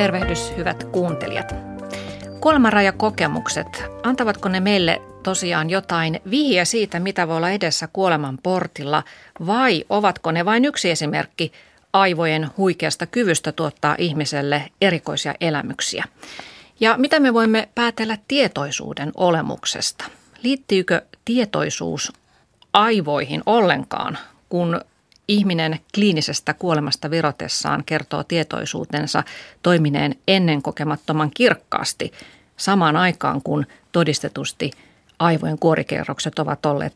tervehdys, hyvät kuuntelijat. Kuolemanrajakokemukset, antavatko ne meille tosiaan jotain vihjeä siitä, mitä voi olla edessä kuoleman portilla, vai ovatko ne vain yksi esimerkki aivojen huikeasta kyvystä tuottaa ihmiselle erikoisia elämyksiä? Ja mitä me voimme päätellä tietoisuuden olemuksesta? Liittyykö tietoisuus aivoihin ollenkaan, kun ihminen kliinisestä kuolemasta virotessaan kertoo tietoisuutensa toimineen ennen kokemattoman kirkkaasti samaan aikaan, kun todistetusti aivojen kuorikerrokset ovat olleet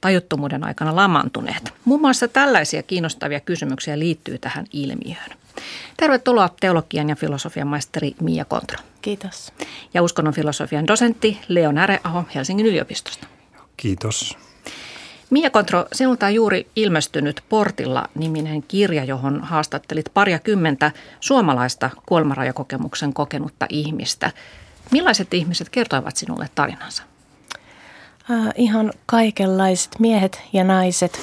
tajuttomuuden aikana lamantuneet. Muun muassa tällaisia kiinnostavia kysymyksiä liittyy tähän ilmiöön. Tervetuloa teologian ja filosofian maisteri Miia Kontro. Kiitos. Ja uskonnon filosofian dosentti Leo Näreaho Helsingin yliopistosta. Kiitos. Miia Kontro, sinulta on juuri ilmestynyt Portilla-niminen kirja, johon haastattelit pariakymmentä suomalaista kuolemanrajakokemuksen kokenutta ihmistä. Millaiset ihmiset kertoivat sinulle tarinansa? Ihan kaikenlaiset miehet ja naiset.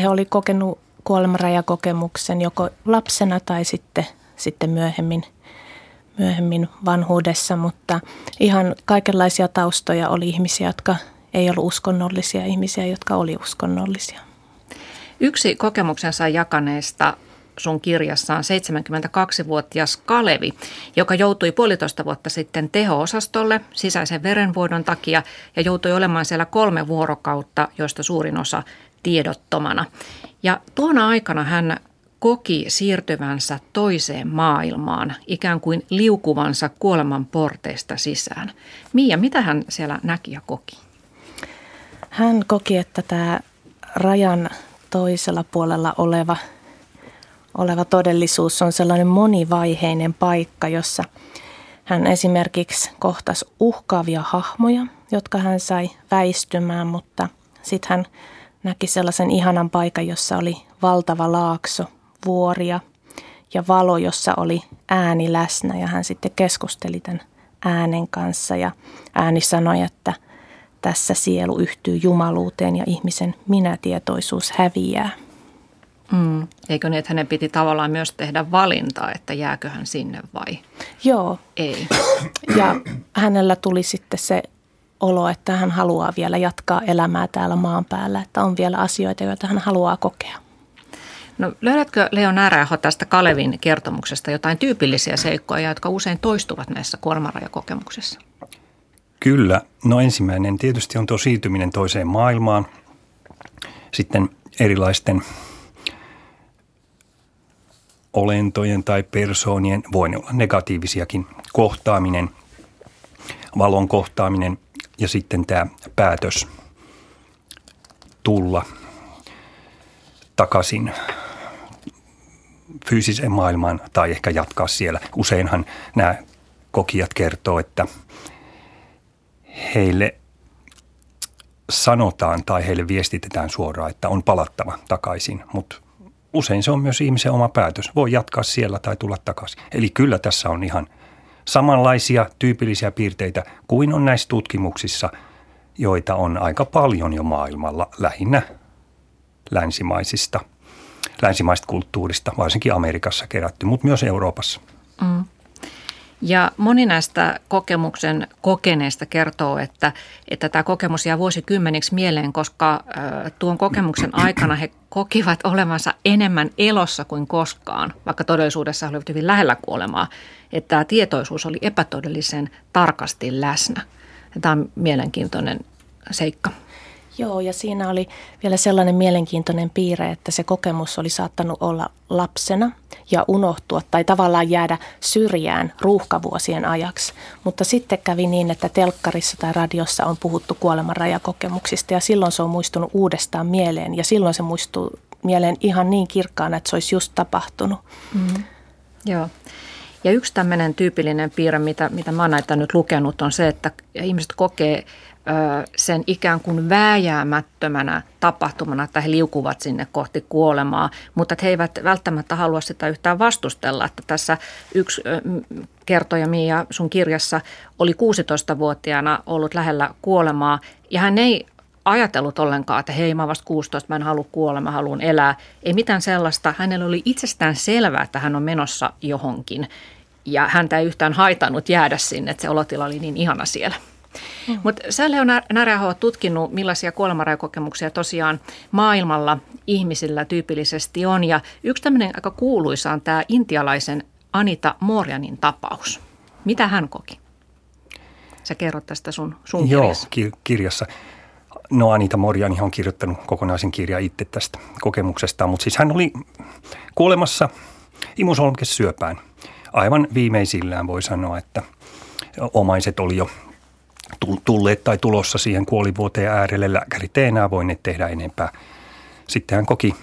He olivat kokenut kuolemanrajakokemuksen joko lapsena tai sitten myöhemmin vanhuudessa, mutta ihan kaikenlaisia taustoja oli ihmisiä, jotka ei ollut uskonnollisia, ihmisiä, jotka oli uskonnollisia. Yksi kokemuksensa jakaneista sun kirjassa on 72-vuotias Kalevi, joka joutui 1,5 vuotta sitten teho-osastolle sisäisen verenvuodon takia ja joutui olemaan siellä 3 vuorokautta, joista suurin osa tiedottomana. Ja tuona aikana hän koki siirtyvänsä toiseen maailmaan, ikään kuin liukuvansa kuoleman porteista sisään. Miia, mitä hän siellä näki ja koki? Hän koki, että tämä rajan toisella puolella oleva todellisuus on sellainen monivaiheinen paikka, jossa hän esimerkiksi kohtasi uhkaavia hahmoja, jotka hän sai väistymään, mutta sitten hän näki sellaisen ihanan paikan, jossa oli valtava laakso, vuoria ja valo, jossa oli ääni läsnä, ja hän sitten keskusteli tämän äänen kanssa ja ääni sanoi, että tässä sielu yhtyy jumaluuteen ja ihmisen minätietoisuus häviää. Eikö niin, että hänen piti tavallaan myös tehdä valintaa, että jääkö hän sinne vai Joo. ei? Ja hänellä tuli sitten se olo, että hän haluaa vielä jatkaa elämää täällä maan päällä, että on vielä asioita, joita hän haluaa kokea. No, löydätkö Leo Näreaho tästä Kalevin kertomuksesta jotain tyypillisiä seikkoja, jotka usein toistuvat näissä kuolemanrajakokemuksissa? Kyllä. No ensimmäinen tietysti on tuo siirtyminen toiseen maailmaan, sitten erilaisten olentojen tai persoonien, voi ne olla negatiivisiakin, kohtaaminen, valon kohtaaminen ja sitten tämä päätös tulla takaisin fyysiseen maailmaan tai ehkä jatkaa siellä. Useinhan nämä kokijat kertoo, että heille sanotaan tai heille viestitetään suoraan, että on palattava takaisin, mutta usein se on myös ihmisen oma päätös. Voi jatkaa siellä tai tulla takaisin. Eli kyllä tässä on ihan samanlaisia tyypillisiä piirteitä kuin on näissä tutkimuksissa, joita on aika paljon jo maailmalla, lähinnä länsimaisesta kulttuurista, varsinkin Amerikassa kerätty, mutta myös Euroopassa. Ja moni näistä kokemuksen kokeneista kertoo, että tämä kokemus jää vuosikymmeniksi mieleen, koska tuon kokemuksen aikana he kokivat olevansa enemmän elossa kuin koskaan, vaikka todellisuudessa olivat hyvin lähellä kuolemaa, että tämä tietoisuus oli epätodellisen tarkasti läsnä. Tämä on mielenkiintoinen seikka. Joo, ja siinä oli vielä sellainen mielenkiintoinen piirre, että se kokemus oli saattanut olla lapsena ja unohtua tai tavallaan jäädä syrjään ruuhkavuosien ajaksi. Mutta sitten kävi niin, että telkkarissa tai radiossa on puhuttu kuolemanrajakokemuksista ja silloin se on muistunut uudestaan mieleen. Ja silloin se muistuu mieleen ihan niin kirkkaana, että se olisi just tapahtunut. Mm-hmm. Joo. Ja yksi tämmöinen tyypillinen piirre, mitä mä oon näitä nyt lukenut, on se, että ihmiset kokee sen ikään kuin vääjäämättömänä tapahtumana, että he liukuvat sinne kohti kuolemaa, mutta he eivät välttämättä halua sitä yhtään vastustella. Että tässä yksi kertoja, Miia, sun kirjassa oli 16-vuotiaana ollut lähellä kuolemaa ja hän ei ajatellut ollenkaan, että hei, mä oon vasta 16, mä en halua kuolla, mä haluan elää. Ei mitään sellaista. Hänellä oli itsestään selvää, että hän on menossa johonkin. Ja häntä ei yhtään haitannut jäädä sinne, että se olotila oli niin ihana siellä. Mm. Mutta sä, Leo Näreaho, oot tutkinut, millaisia kuolemanraiukokemuksia tosiaan maailmalla ihmisillä tyypillisesti on. Ja yksi tämmöinen aika kuuluisa on tämä intialaisen Anita Morjanin tapaus. Mitä hän koki? Sä kerrot tästä sun kirjassa. Joo, kirjassa. No, Anita Morjani on kirjoittanut kokonaisen kirjan itse tästä kokemuksesta, mutta siis hän oli kuolemassa imusolmukesyöpään. Aivan viimeisillään voi sanoa, että omaiset oli jo tulleet tai tulossa siihen kuolivuoteen äärelle. Lääkärit ei enää voineet tehdä enempää. Sitten hän koki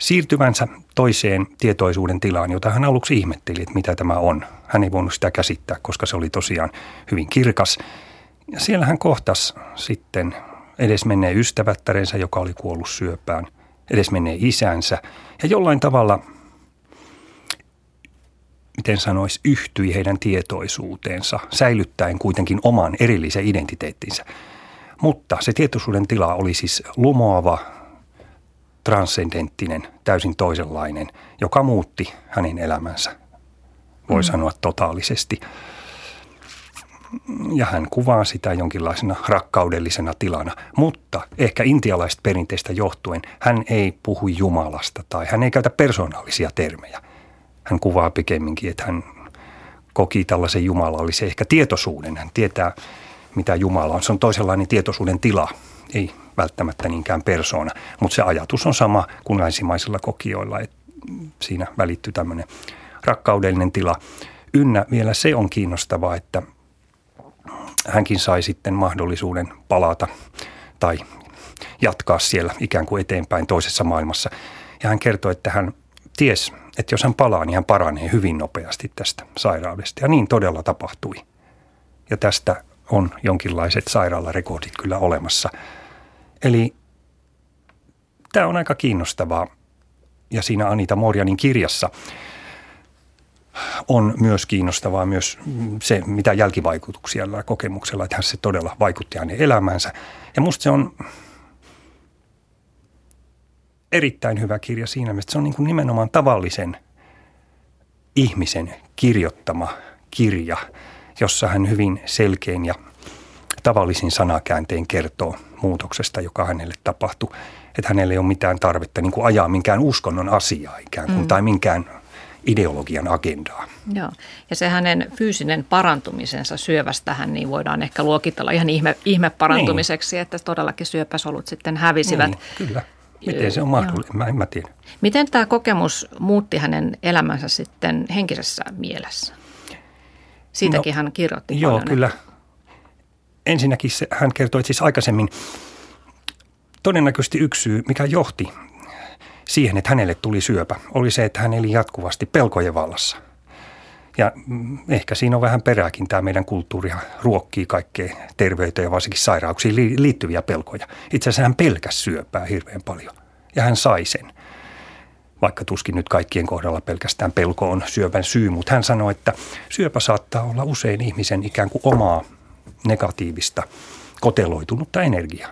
siirtyvänsä toiseen tietoisuuden tilaan, jota hän aluksi ihmetteli, että mitä tämä on. Hän ei voinut sitä käsittää, koska se oli tosiaan hyvin kirkas. Ja siellä hän kohtasi sitten edesmenneen ystävättärensä, joka oli kuollut syöpään, edesmenneen isänsä. Ja jollain tavalla, miten sanoisi, yhtyi heidän tietoisuuteensa, säilyttäen kuitenkin oman erillisen identiteettinsä. Mutta se tietoisuuden tila oli siis lumoava, transcendenttinen, täysin toisenlainen, joka muutti hänen elämänsä, voi sanoa totaalisesti. Ja hän kuvaa sitä jonkinlaisena rakkaudellisena tilana, mutta ehkä intialaisesta perinteistä johtuen hän ei puhu Jumalasta tai hän ei käytä persoonallisia termejä. Hän kuvaa pikemminkin, että hän koki tällaisen jumalallisen ehkä tietoisuuden. Hän tietää, mitä Jumala on. Se on toisenlainen tietoisuuden tila, ei välttämättä niinkään persoona, mutta se ajatus on sama kuin länsimaisilla kokijoilla, että siinä välittyy tämmöinen rakkaudellinen tila. Ynnä vielä se on kiinnostavaa, että hänkin sai sitten mahdollisuuden palata tai jatkaa siellä ikään kuin eteenpäin toisessa maailmassa. Ja hän kertoi, että hän tiesi, että jos hän palaa, niin hän paranee hyvin nopeasti tästä sairaudesta. Ja niin todella tapahtui. Ja tästä on jonkinlaiset sairaalarekordit kyllä olemassa. Eli tämä on aika kiinnostavaa. Ja siinä Anita Morjanin kirjassa on myös kiinnostavaa myös se, mitä jälkivaikutuksia kokemuksella, että hän se todella vaikutti hänen elämäänsä. Ja musta se on erittäin hyvä kirja siinä mielessä, että se on niin kuin nimenomaan tavallisen ihmisen kirjoittama kirja, jossa hän hyvin selkein ja tavallisin sanakääntein kertoo muutoksesta, joka hänelle tapahtui. Että hänelle ei ole mitään tarvetta niin kuin ajaa minkään uskonnon asiaa ikään kuin tai minkään ideologian agendaa. Joo. Ja se hänen fyysinen parantumisensa syövästähän niin voidaan ehkä luokitella ihan ihmeparantumiseksi, niin, että todellakin syöpäsolut sitten hävisivät. Niin, kyllä. Miten se on mahdollinen? Mä en tiedä. Miten tämä kokemus muutti hänen elämänsä sitten henkisessä mielessä? Siitäkin hän kirjoitti paljon. Joo, kyllä. Ensinnäkin hän kertoi siis aikaisemmin todennäköisesti yksi syy, mikä johti siihen, että hänelle tuli syöpä, oli se, että hän eli jatkuvasti pelkojen vallassa. Ja ehkä siinä on vähän perääkin, tämä meidän kulttuuri ruokkii kaikkea terveyteen ja varsinkin sairauksiin liittyviä pelkoja. Itse asiassa hän pelkäsi syöpää hirveän paljon ja hän sai sen. Vaikka tuskin nyt kaikkien kohdalla pelkästään pelko on syövän syy, mutta hän sanoi, että syöpä saattaa olla usein ihmisen ikään kuin omaa negatiivista koteloitunutta energiaa.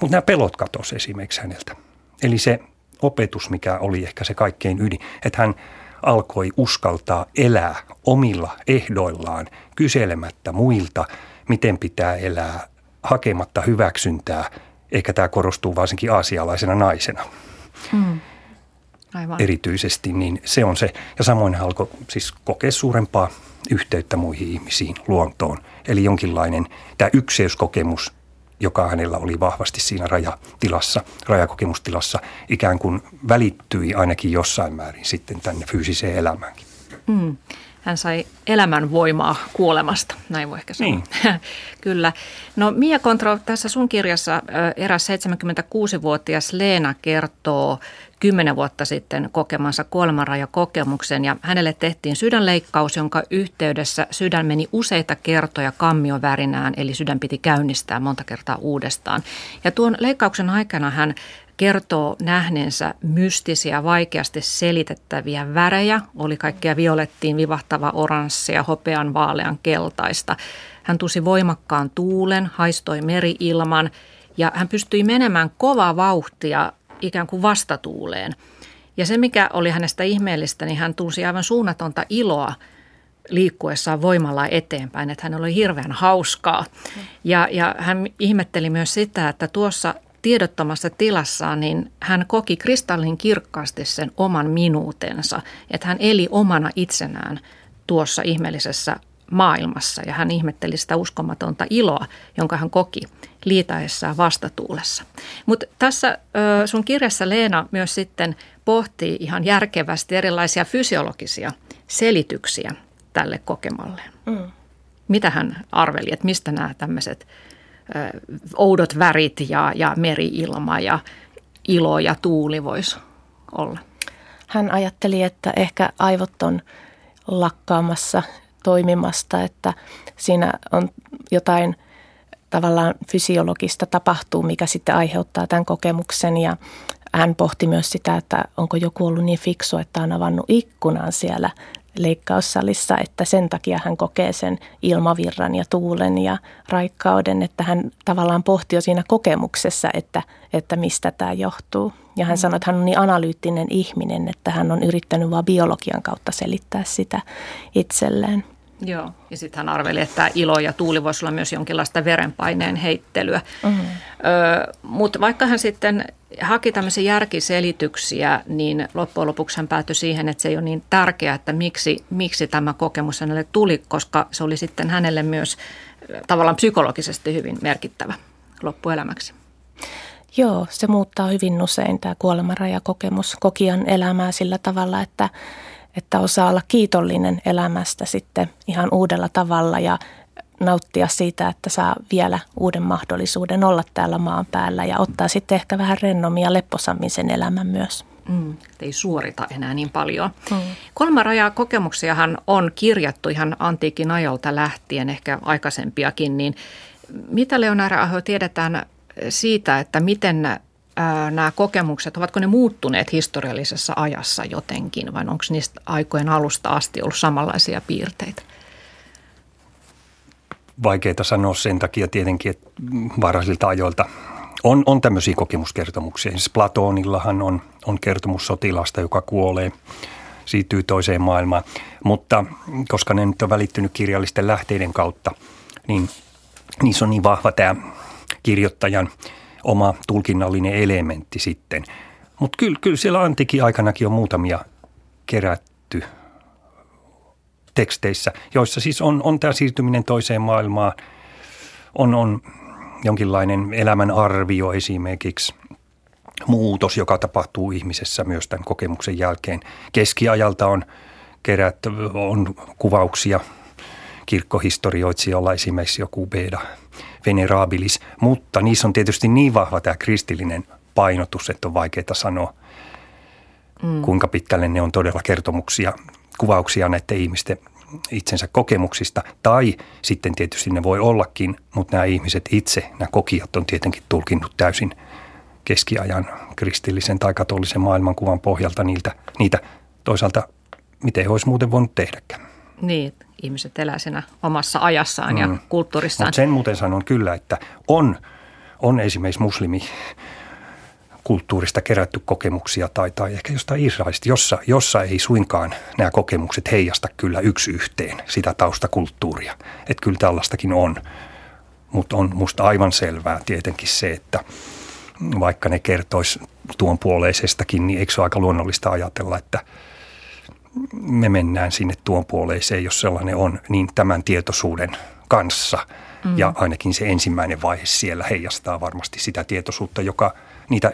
Mutta nämä pelot katosi esimerkiksi häneltä. Eli se opetus, mikä oli ehkä se kaikkein ydin, että hän alkoi uskaltaa elää omilla ehdoillaan, kyselemättä muilta, miten pitää elää, hakematta hyväksyntää. Ehkä tämä korostuu varsinkin aasialaisena naisena. Mm. Aivan. Erityisesti, niin se on se. Ja samoin hän alkoi siis kokea suurempaa yhteyttä muihin ihmisiin, luontoon. Eli jonkinlainen tämä ykseyskokemus, joka hänellä oli vahvasti siinä rajakokemustilassa, ikään kuin välittyi ainakin jossain määrin sitten tänne fyysiseen elämäänkin. Mm. Hän sai elämänvoimaa kuolemasta, näin voi ehkä sanoa. Niin. Kyllä. No, Miia Kontro, tässä sun kirjassa eräs 76-vuotias Leena kertoo 10 vuotta sitten kokemansa kuolemanrajakokemuksen ja hänelle tehtiin sydänleikkaus, jonka yhteydessä sydän meni useita kertoja kammiovärinään, eli sydän piti käynnistää monta kertaa uudestaan. Ja tuon leikkauksen aikana hän kertoo nähneensä mystisiä, vaikeasti selitettäviä värejä. Oli kaikkea violettiin vivahtava oranssia, hopean vaalean keltaista. Hän tusi voimakkaan tuulen, haistoi meri-ilman ja hän pystyi menemään kovaa vauhtia ikään kuin vastatuuleen. Ja se, mikä oli hänestä ihmeellistä, niin hän tunsi aivan suunnatonta iloa liikkuessaan voimalla eteenpäin, että hän oli hirveän hauskaa. Ja hän ihmetteli myös sitä, että tuossa tiedottomassa tilassa niin hän koki kristallin kirkkaasti sen oman minuutensa, että hän eli omana itsenään tuossa ihmeellisessä maailmassa ja hän ihmetteli sitä uskomatonta iloa, jonka hän koki liitaessaan vastatuulessa. Mutta tässä sun kirjassa Leena myös sitten pohtii ihan järkevästi erilaisia fysiologisia selityksiä tälle kokemalleen. Mitä hän arveli, että mistä nämä tämmöiset oudot värit ja meri-ilma ja ilo ja tuuli voisi olla? Hän ajatteli, että ehkä aivot on lakkaamassa toimimasta, että siinä on jotain tavallaan fysiologista tapahtuu, mikä sitten aiheuttaa tämän kokemuksen ja hän pohti myös sitä, että onko joku ollut niin fiksu, että on avannut ikkunan siellä leikkaussalissa, että sen takia hän kokee sen ilmavirran ja tuulen ja raikkauden, että hän tavallaan pohti jo siinä kokemuksessa, että mistä tämä johtuu. Ja hän sanoi, että hän on niin analyyttinen ihminen, että hän on yrittänyt vaan biologian kautta selittää sitä itselleen. Joo, ja sitten hän arveli, että tämä ilo ja tuuli voisi olla myös jonkinlaista verenpaineen heittelyä. Mm-hmm. Mutta vaikka hän sitten haki tämmöisiä järkiselityksiä, niin loppujen lopuksi hän päätyi siihen, että se ei ole niin tärkeää, että miksi tämä kokemus hänelle tuli, koska se oli sitten hänelle myös tavallaan psykologisesti hyvin merkittävä loppuelämäksi. Joo, se muuttaa hyvin usein tämä kuolemanrajakokemus kokijan elämää sillä tavalla, että osaa olla kiitollinen elämästä sitten ihan uudella tavalla ja nauttia siitä, että saa vielä uuden mahdollisuuden olla täällä maan päällä ja ottaa sitten ehkä vähän rennommin ja lepposammin sen elämän myös. Ei suorita enää niin paljon. Kuolemanrajakokemuksiahan on kirjattu ihan antiikin ajalta lähtien, ehkä aikaisempiakin, niin mitä Leo Näreaho tiedetään siitä, että miten nämä kokemukset, ovatko ne muuttuneet historiallisessa ajassa jotenkin vai onko niistä aikojen alusta asti ollut samanlaisia piirteitä? Vaikeita sanoa sen takia tietenkin, että varhaisilta ajoilta on tämmöisiä kokemuskertomuksia. Siis Platonillahan on kertomus sotilasta, joka kuolee, siirtyy toiseen maailmaan, mutta koska ne nyt on välittynyt kirjallisten lähteiden kautta, niin niissä on niin vahva tämä kirjoittajan oma tulkinnallinen elementti sitten. Mutta kyllä siellä antiikin aikanakin on muutamia kerätty teksteissä, joissa siis on tämä siirtyminen toiseen maailmaan, on jonkinlainen elämän arvio esimerkiksi, muutos, joka tapahtuu ihmisessä myös tämän kokemuksen jälkeen. Keskiajalta on kerätty, on kuvauksia kirkkohistorioitsijoilla esimerkiksi joku Beeda Veneraabilis, mutta niissä on tietysti niin vahva tämä kristillinen painotus, että on vaikeaa sanoa, kuinka pitkälle ne on todella kertomuksia, kuvauksia näiden ihmisten itsensä kokemuksista. Tai sitten tietysti ne voi ollakin, mutta nämä ihmiset itse, nämä kokijat on tietenkin tulkinnut täysin keskiajan kristillisen tai katolisen maailmankuvan pohjalta niitä toisaalta, miten he olisi muuten voinut tehdäkään. Niin, ihmiset elää siinä omassa ajassaan ja kulttuurissaan. Mutta sen muuten sanon kyllä, että on esimerkiksi muslimikulttuurista kerätty kokemuksia tai ehkä jostain Israelista, jossa ei suinkaan nämä kokemukset heijasta kyllä yksi yhteen sitä taustakulttuuria. Että kyllä tällaistakin on, mutta on musta aivan selvää tietenkin se, että vaikka ne kertoisi tuon puoleisestakin, niin eikö se ole aika luonnollista ajatella, että me mennään sinne tuon puoleiseen, jos sellainen on, niin tämän tietoisuuden kanssa. Ja ainakin se ensimmäinen vaihe siellä heijastaa varmasti sitä tietoisuutta,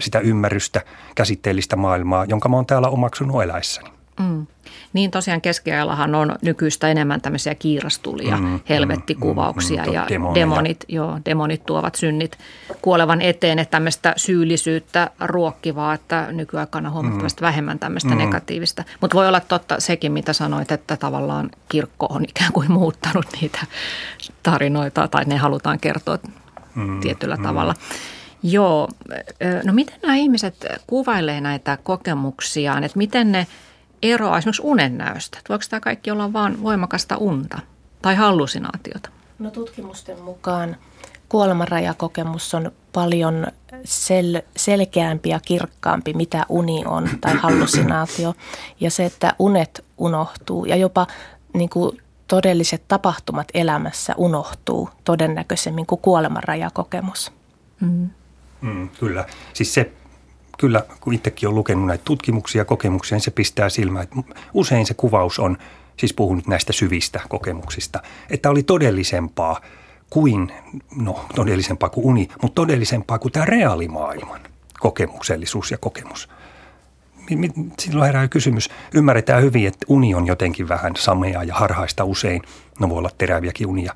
sitä ymmärrystä, käsitteellistä maailmaa, jonka mä oon täällä omaksunut eläissäni. Niin tosiaan keskiajallahan on nykyistä enemmän tämmöisiä kiirastulia, helvettikuvauksia ja demonit tuovat synnit kuolevan eteen, että tämmöistä syyllisyyttä ruokkivaa, että nykyaikana huomattavasti vähemmän tämmöistä negatiivista. Mutta voi olla totta sekin, mitä sanoit, että tavallaan kirkko on ikään kuin muuttanut niitä tarinoita tai ne halutaan kertoa tietyllä tavalla. Joo, no miten nämä ihmiset kuvailee näitä kokemuksiaan, että miten ne eroa esimerkiksi unennäöstä? Voiko tämä kaikki olla vain voimakasta unta tai hallusinaatiota? No tutkimusten mukaan kuolemanrajakokemus on paljon selkeämpi ja kirkkaampi, mitä uni on tai hallusinaatio. Ja se, että unet unohtuu ja jopa niin kuin todelliset tapahtumat elämässä unohtuu todennäköisemmin kuin kuolemanrajakokemus. Mm. Mm, kyllä. Siis se, kyllä, kun itsekin olen lukenut näitä tutkimuksia ja kokemuksia, niin se pistää silmään, että usein se kuvaus on, siis puhun nyt näistä syvistä kokemuksista, että oli todellisempaa kuin, no todellisempaa kuin uni, mutta todellisempaa kuin tämä reaalimaailman kokemuksellisuus ja kokemus. Silloin herää kysymys. Ymmärretään hyvin, että uni on jotenkin vähän sameaa ja harhaista usein. No voi olla teräviäkin unia.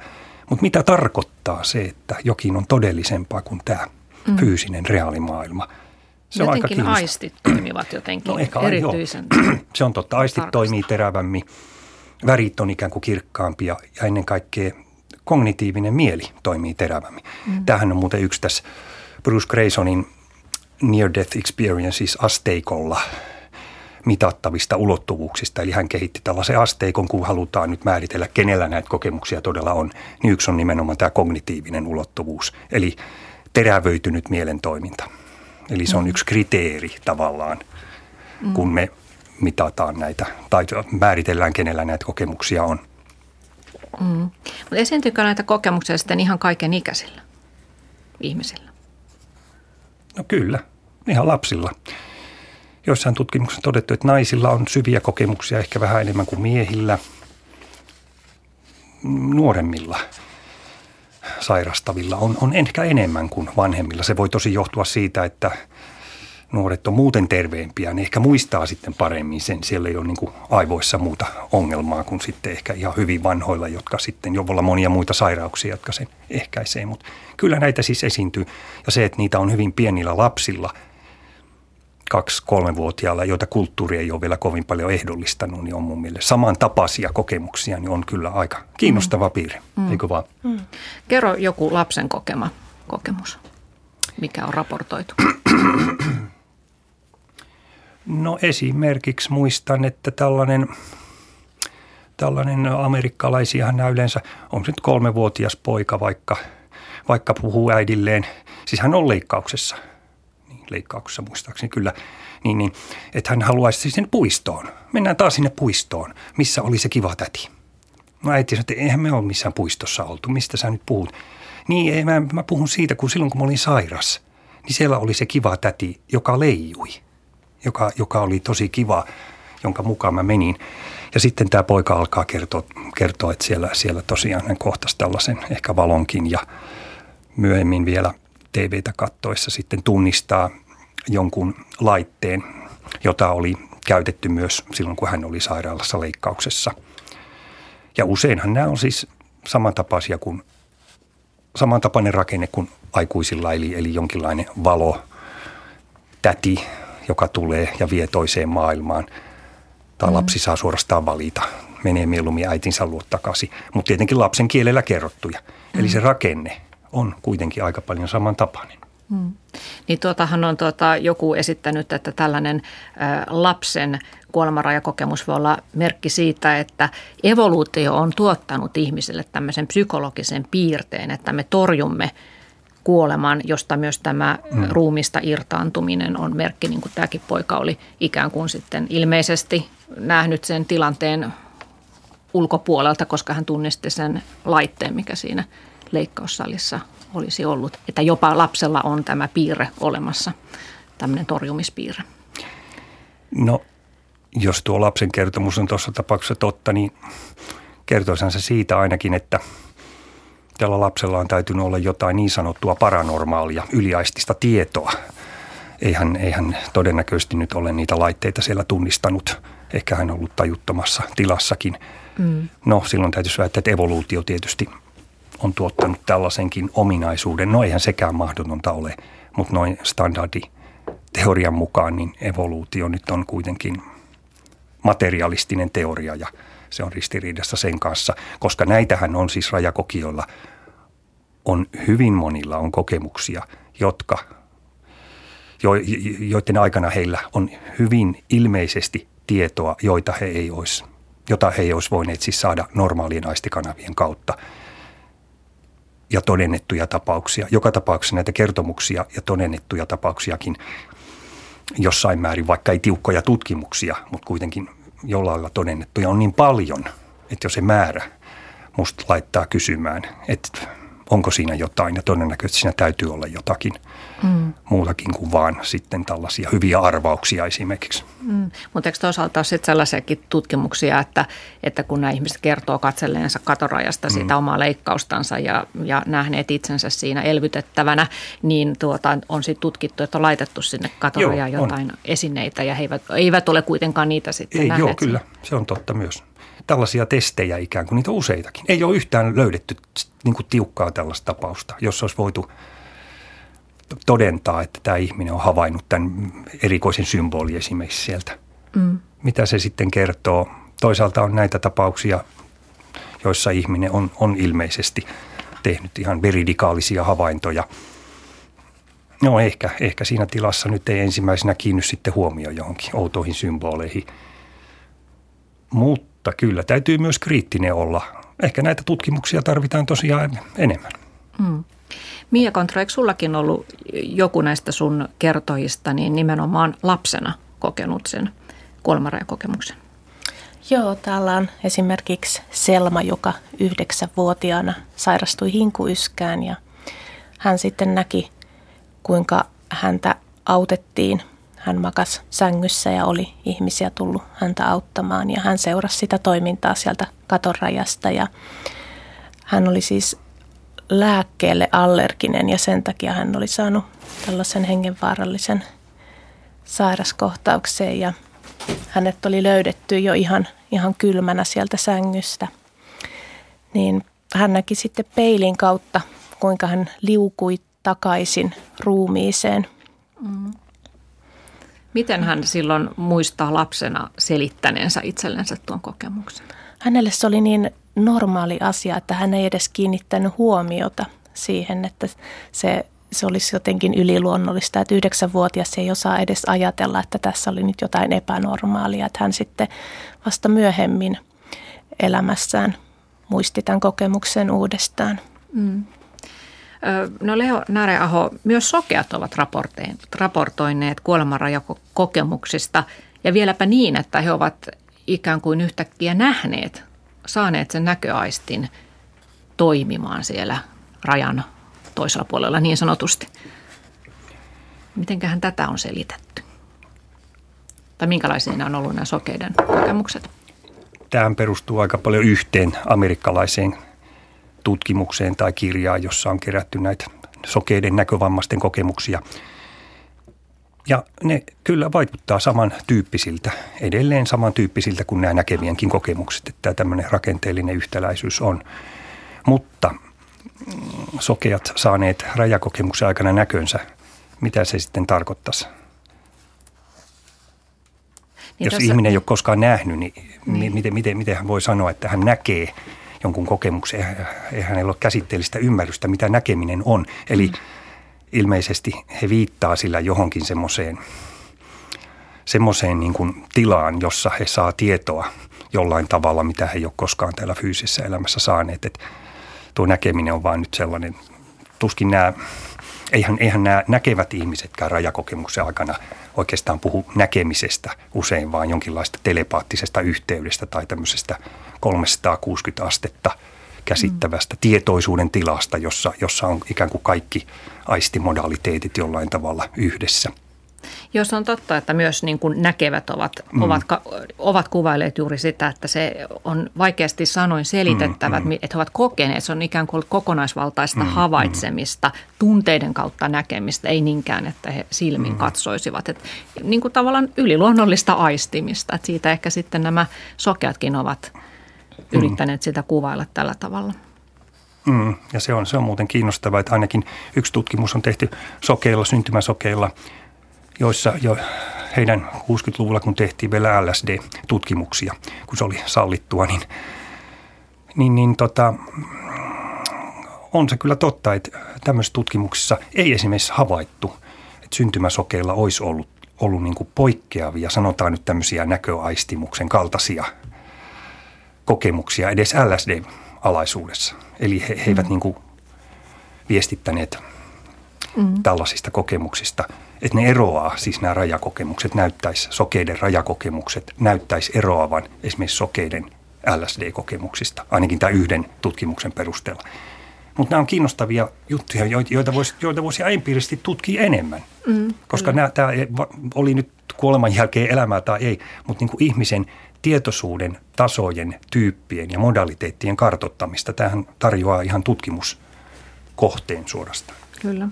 Mutta mitä tarkoittaa se, että jokin on todellisempaa kuin tämä fyysinen reaalimaailma? Se jotenkin on aika aistit toimivat jotenkin erityisen. Se on totta. Aistit toimii terävämmin. Värit on ikään kuin kirkkaampia ja ennen kaikkea kognitiivinen mieli toimii terävämmin. Mm. Tämähän on muuten yksi tässä Bruce Graysonin Near-Death Experiences -asteikolla mitattavista ulottuvuuksista. Eli hän kehitti tällaisen asteikon, kun halutaan nyt määritellä, kenellä näitä kokemuksia todella on. Niin yksi on nimenomaan tämä kognitiivinen ulottuvuus, eli terävöitynyt mielentoiminta. Eli se on yksi kriteeri tavallaan, kun me mitataan näitä tai määritellään, kenellä näitä kokemuksia on. Mm. Mutta esiintyykö näitä kokemuksia sitten ihan kaiken ikäisillä ihmisillä? No kyllä, ihan lapsilla. Joissain tutkimuksissa on todettu, että naisilla on syviä kokemuksia ehkä vähän enemmän kuin miehillä, nuoremmilla sairastavilla on ehkä enemmän kuin vanhemmilla. Se voi tosi johtua siitä, että nuoret on muuten terveempiä, ne ehkä muistaa sitten paremmin sen. Siellä ei ole niin kuin aivoissa muuta ongelmaa kuin sitten ehkä ihan hyvin vanhoilla, jotka sitten jo voi olla monia muita sairauksia, jotka sen ehkäisee. Mutta kyllä näitä siis esiintyy. Ja se, että niitä on hyvin pienillä lapsilla, 2-3-vuotiailla, joita kulttuuri ei ole vielä kovin paljon ehdollistanut, niin on mun mielestä samantapaisia kokemuksia, niin on kyllä aika kiinnostava piirre, eikö vaan? Mm. Kerro joku lapsen kokema kokemus, mikä on raportoitu. No esimerkiksi muistan, että tällainen amerikkalaisiahan nämä yleensä, onko nyt 3-vuotias poika, vaikka puhuu äidilleen, siis hän on leikkauksessa muistaakseni kyllä, niin että hän haluaisi sen puistoon. Mennään taas sinne puistoon, missä oli se kiva täti. No äiti sanoi, että eihän me ole missään puistossa oltu, mistä sä nyt puhut? Niin, ei, mä puhun siitä, kun silloin kun mä olin sairas, niin siellä oli se kiva täti, joka leijui. Joka oli tosi kiva, jonka mukaan mä menin. Ja sitten tämä poika alkaa kertoa että siellä tosiaan hän kohtasi tällaisen ehkä valonkin ja myöhemmin vielä TV:tä kattoessa sitten tunnistaa jonkun laitteen, jota oli käytetty myös silloin, kun hän oli sairaalassa leikkauksessa. Ja useinhan nämä on siis samantapaisia kuin, samantapainen rakenne kuin aikuisilla, eli jonkinlainen valo, täti, joka tulee ja vie toiseen maailmaan. Tai lapsi saa suorastaan valita. Menee mieluummin äitinsä luo takaisin, mutta tietenkin lapsen kielellä kerrottuja. Eli se rakenne on kuitenkin aika paljon samantapainen. Mm. Niin tuotahan on joku esittänyt, että tällainen lapsen kuolemanrajakokemus voi olla merkki siitä, että evoluutio on tuottanut ihmiselle tämmöisen psykologisen piirteen, että me torjumme kuoleman, josta myös tämä ruumista irtaantuminen on merkki, niin kuin tämäkin poika oli ikään kuin sitten ilmeisesti nähnyt sen tilanteen ulkopuolelta, koska hän tunnisti sen laitteen, mikä siinä leikkaussalissa olisi ollut. Että jopa lapsella on tämä piirre olemassa, tämmöinen torjumispiirre. No, jos tuo lapsen kertomus on tuossa tapauksessa totta, niin kertoisin se siitä ainakin, että tällä lapsella on täytynyt olla jotain niin sanottua paranormaalia, yliaistista tietoa. Eihän todennäköisesti nyt ole niitä laitteita siellä tunnistanut. Ehkä hän on ollut tajuttomassa tilassakin. Mm. No silloin täytyisi väittää, että evoluutio tietysti on tuottanut tällaisenkin ominaisuuden. No eihän sekään mahdotonta ole, mutta noin standarditeorian mukaan niin evoluutio nyt on kuitenkin materialistinen teoria ja se on ristiriidassa sen kanssa, koska näitähän on siis rajakokijoilla, on hyvin monilla on kokemuksia, joiden aikana heillä on hyvin ilmeisesti tietoa, jota he ei olisi voineet siis saada normaalien aistikanavien kautta. ja todennettuja tapauksia. Joka tapauksessa näitä kertomuksia ja todennettuja tapauksiakin jossain määrin, vaikka ei tiukkoja tutkimuksia, mutta kuitenkin jollain lailla todennettuja on niin paljon, että jo se määrä musta laittaa kysymään, että onko siinä jotain ja todennäköisesti siinä täytyy olla jotakin muutakin kuin vaan sitten tällaisia hyviä arvauksia esimerkiksi. Mutta eikö toisaalta ole sitten sellaisiakin tutkimuksia, että kun nämä ihmiset kertoo katselleensa katorajasta sitä omaa leikkaustansa ja nähneet itsensä siinä elvytettävänä, niin on sitten tutkittu, että on laitettu sinne katorajaan jotain esineitä ja he eivät ole kuitenkaan niitä sitten nähneet. Joo, kyllä. Se on totta myös. Tällaisia testejä ikään kuin, niitä useitakin. Ei ole yhtään löydetty niin kuin tiukkaa tällaista tapausta, jossa olisi voitu todentaa, että tämä ihminen on havainnut tämän erikoisen symbolin esimerkiksi sieltä. Mitä se sitten kertoo? Toisaalta on näitä tapauksia, joissa ihminen on ilmeisesti tehnyt ihan veridikaalisia havaintoja. No ehkä siinä tilassa nyt ei ensimmäisenä kiinny sitten huomioon johonkin outoihin symboleihin. Mutta kyllä täytyy myös kriittinen olla. Ehkä näitä tutkimuksia tarvitaan tosiaan enemmän. Miia Kontro, eikö sullakin ollut joku näistä sun kertojista niin nimenomaan lapsena kokenut sen kuolemanrajakokemuksen? Joo, täällä on esimerkiksi Selma, joka 9-vuotiaana sairastui hinkuyskään ja hän sitten näki, kuinka häntä autettiin. Hän makasi sängyssä ja oli ihmisiä tullut häntä auttamaan ja hän seurasi sitä toimintaa sieltä katorajasta ja hän oli siis lääkkeelle allerginen ja sen takia hän oli saanut tällaisen hengenvaarallisen sairaskohtaukseen ja hänet oli löydetty jo ihan kylmänä sieltä sängystä. Niin hän näki sitten peilin kautta, kuinka hän liukui takaisin ruumiiseen. Miten hän silloin muistaa lapsena selittäneensä itsellensä tuon kokemuksen? Hänelle se oli niin normaali asia, että hän ei edes kiinnittänyt huomiota siihen, että se olisi jotenkin yliluonnollista. Että 9-vuotias ei osaa edes ajatella, että tässä oli nyt jotain epänormaalia. Että hän sitten vasta myöhemmin elämässään muisti tämän kokemuksen uudestaan. No Leo Näreaho, myös sokeat ovat raportoineet kuolemanrajakokemuksista ja vieläpä niin, että he ovat ikään kuin yhtäkkiä nähneet, saaneet sen näköaistin toimimaan siellä rajan toisella puolella niin sanotusti. Mitenköhän tätä on selitetty? Tai minkälaisia on ollut nämä sokeiden kokemukset? Tämähän perustuu aika paljon yhteen amerikkalaiseen tutkimukseen tai kirjaan, jossa on kerätty näitä sokeiden näkövammaisten kokemuksia. Ja ne kyllä vaikuttaa samantyyppisiltä, edelleen samantyyppisiltä kuin nämä näkevienkin kokemukset, että tämmöinen rakenteellinen yhtäläisyys on. Mutta sokeat saaneet rajakokemuksen aikana näkönsä, mitä se sitten tarkoittaisi? Niin jos ihminen ei ole koskaan nähnyt, niin. Miten hän voi sanoa, että hän näkee jonkun kokemuksen, eihän hänellä ole käsitteellistä ymmärrystä, mitä näkeminen on. Eli ilmeisesti he viittaa sillä johonkin semmoiseen niin kuin tilaan, jossa he saa tietoa jollain tavalla, mitä he ei ole koskaan täällä fyysisessä elämässä saaneet. Et tuo näkeminen on vaan nyt sellainen, tuskin nämä, eihän nämä näkevät ihmisetkään rajakokemuksen aikana oikeastaan puhu näkemisestä usein, vaan jonkinlaista telepaattisesta yhteydestä tai tämmöisestä 360 astetta käsittävästä tietoisuuden tilasta, jossa on ikään kuin kaikki aistimodaliteetit jollain tavalla yhdessä. Jos on totta, että myös niin kuin näkevät ovat kuvailleet juuri sitä, että se on vaikeasti sanoin selitettävät, että he ovat kokeneet. Se on ikään kuin kokonaisvaltaista havaitsemista, tunteiden kautta näkemistä, ei niinkään, että he silmin katsoisivat. Että niin kuin tavallaan yliluonnollista aistimista, että siitä ehkä sitten nämä sokeatkin ovat yrittäneet sitä kuvailla tällä tavalla. Ja se on muuten kiinnostavaa, että ainakin yksi tutkimus on tehty sokeilla, syntymäsokeilla, joissa jo heidän 60-luvulla, kun tehtiin vielä LSD-tutkimuksia, kun se oli sallittua, niin on se kyllä totta, että tämmöisissä tutkimuksissa ei esimerkiksi havaittu, että syntymäsokeilla olisi ollut niin kuin poikkeavia, sanotaan nyt tämmöisiä näköaistimuksen kaltaisia kokemuksia edes LSD-alaisuudessa. Eli he eivät niin kuin viestittäneet tällaisista kokemuksista. Että ne eroaa, siis nämä rajakokemukset näyttäisi, sokeiden rajakokemukset näyttäisi eroavan esimerkiksi sokeiden LSD-kokemuksista, ainakin tämän yhden tutkimuksen perusteella. Mutta nämä on kiinnostavia juttuja, joita voisi empiirisesti tutkia enemmän, koska tämä oli nyt kuoleman jälkeen elämää tai ei, mutta niin kuin ihmisen tietoisuuden, tasojen, tyyppien ja modaliteettien kartoittamista. Tämähän tarjoaa ihan tutkimuskohteen suorastaan. Kyllä.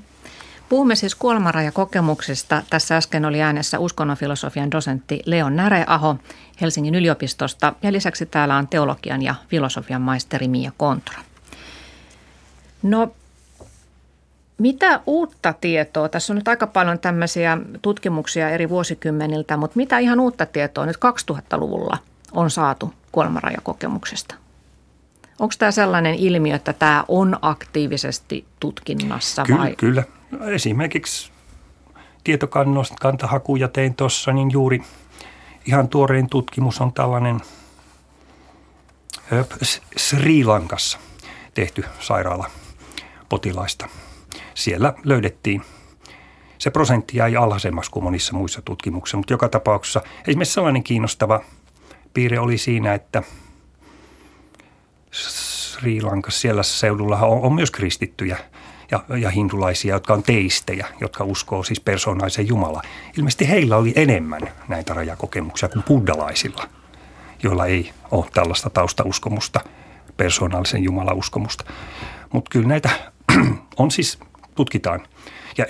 Puhumme siis kuolemanrajakokemuksista. Tässä äsken oli äänessä uskonnonfilosofian dosentti Leo Näreaho Helsingin yliopistosta ja lisäksi täällä on teologian ja filosofian maisteri Miia Kontro. No, mitä uutta tietoa? Tässä on nyt aika paljon tämmöisiä tutkimuksia eri vuosikymmeniltä, mutta mitä ihan uutta tietoa nyt 2000-luvulla on saatu kuolemanrajakokemuksesta? Onko tämä sellainen ilmiö, että tämä on aktiivisesti tutkinnassa vai? Kyllä. Esimerkiksi tietokantahakuja tein tuossa, niin juuri ihan tuorein tutkimus on tällainen Sri Lankassa tehty sairaala potilaista. Siellä löydettiin, se prosentti jäi alhaisemmaksi kuin monissa muissa tutkimuksissa, mutta joka tapauksessa esimerkiksi sellainen kiinnostava piirre oli siinä, että Sri Lankassa siellä seudulla on myös kristittyjä ja hindulaisia, jotka on teistejä, jotka uskoo siis persoonaiseen Jumalaan. Ilmeisesti heillä oli enemmän näitä rajakokemuksia kuin buddhalaisilla, joilla ei ole tällaista taustauskomusta, persoonallisen Jumalauskomusta. Mutta kyllä näitä on siis, tutkitaan. Ja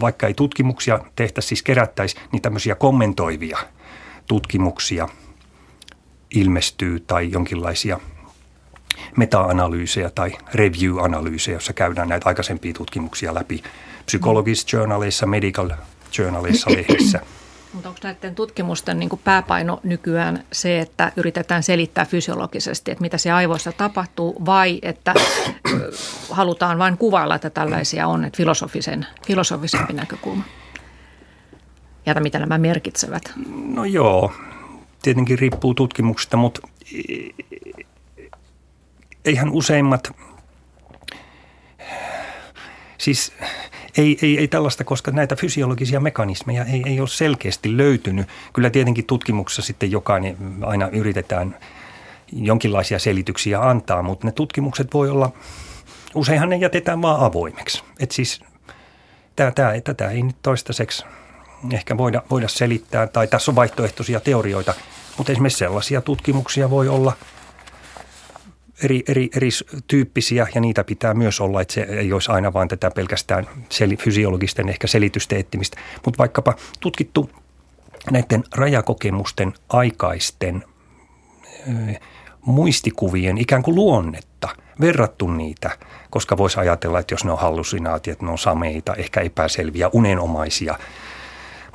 vaikka ei tutkimuksia tehtäisi, siis kerättäisi, niin tämmöisiä kommentoivia tutkimuksia ilmestyy tai jonkinlaisia meta-analyysejä tai review-analyysejä, jossa käydään näitä aikaisempia tutkimuksia läpi psykologisissa journaleissa, medical journaleissa, lehdissä. Mutta onko näiden tutkimusten niin kuin pääpaino nykyään se, että yritetään selittää fysiologisesti, että mitä se aivoissa tapahtuu, vai että halutaan vain kuvailla, että tällaisia on, että filosofisempi näkökulma? Ja mitä nämä merkitsevät? No joo, tietenkin riippuu tutkimuksesta, mutta eihän useimmat, siis ei tällaista, koska näitä fysiologisia mekanismeja ei ole selkeästi löytynyt. Kyllä tietenkin tutkimuksessa sitten jokainen aina yritetään jonkinlaisia selityksiä antaa, mutta ne tutkimukset voi olla, useinhan ne jätetään vaan avoimeksi. Että siis tätä ei nyt toistaiseksi ehkä voida selittää, tai tässä on vaihtoehtoisia teorioita, mutta esimerkiksi sellaisia tutkimuksia voi olla eri tyyppisiä, ja niitä pitää myös olla, että se ei olisi aina vaan tätä pelkästään fysiologisten ehkä selitysten etsimistä. Mutta vaikkapa tutkittu näiden rajakokemusten aikaisten muistikuvien ikään kuin luonnetta, verrattu niitä, koska voisi ajatella, että jos ne on hallusinaatiot, ne on sameita, ehkä epäselviä, unenomaisia.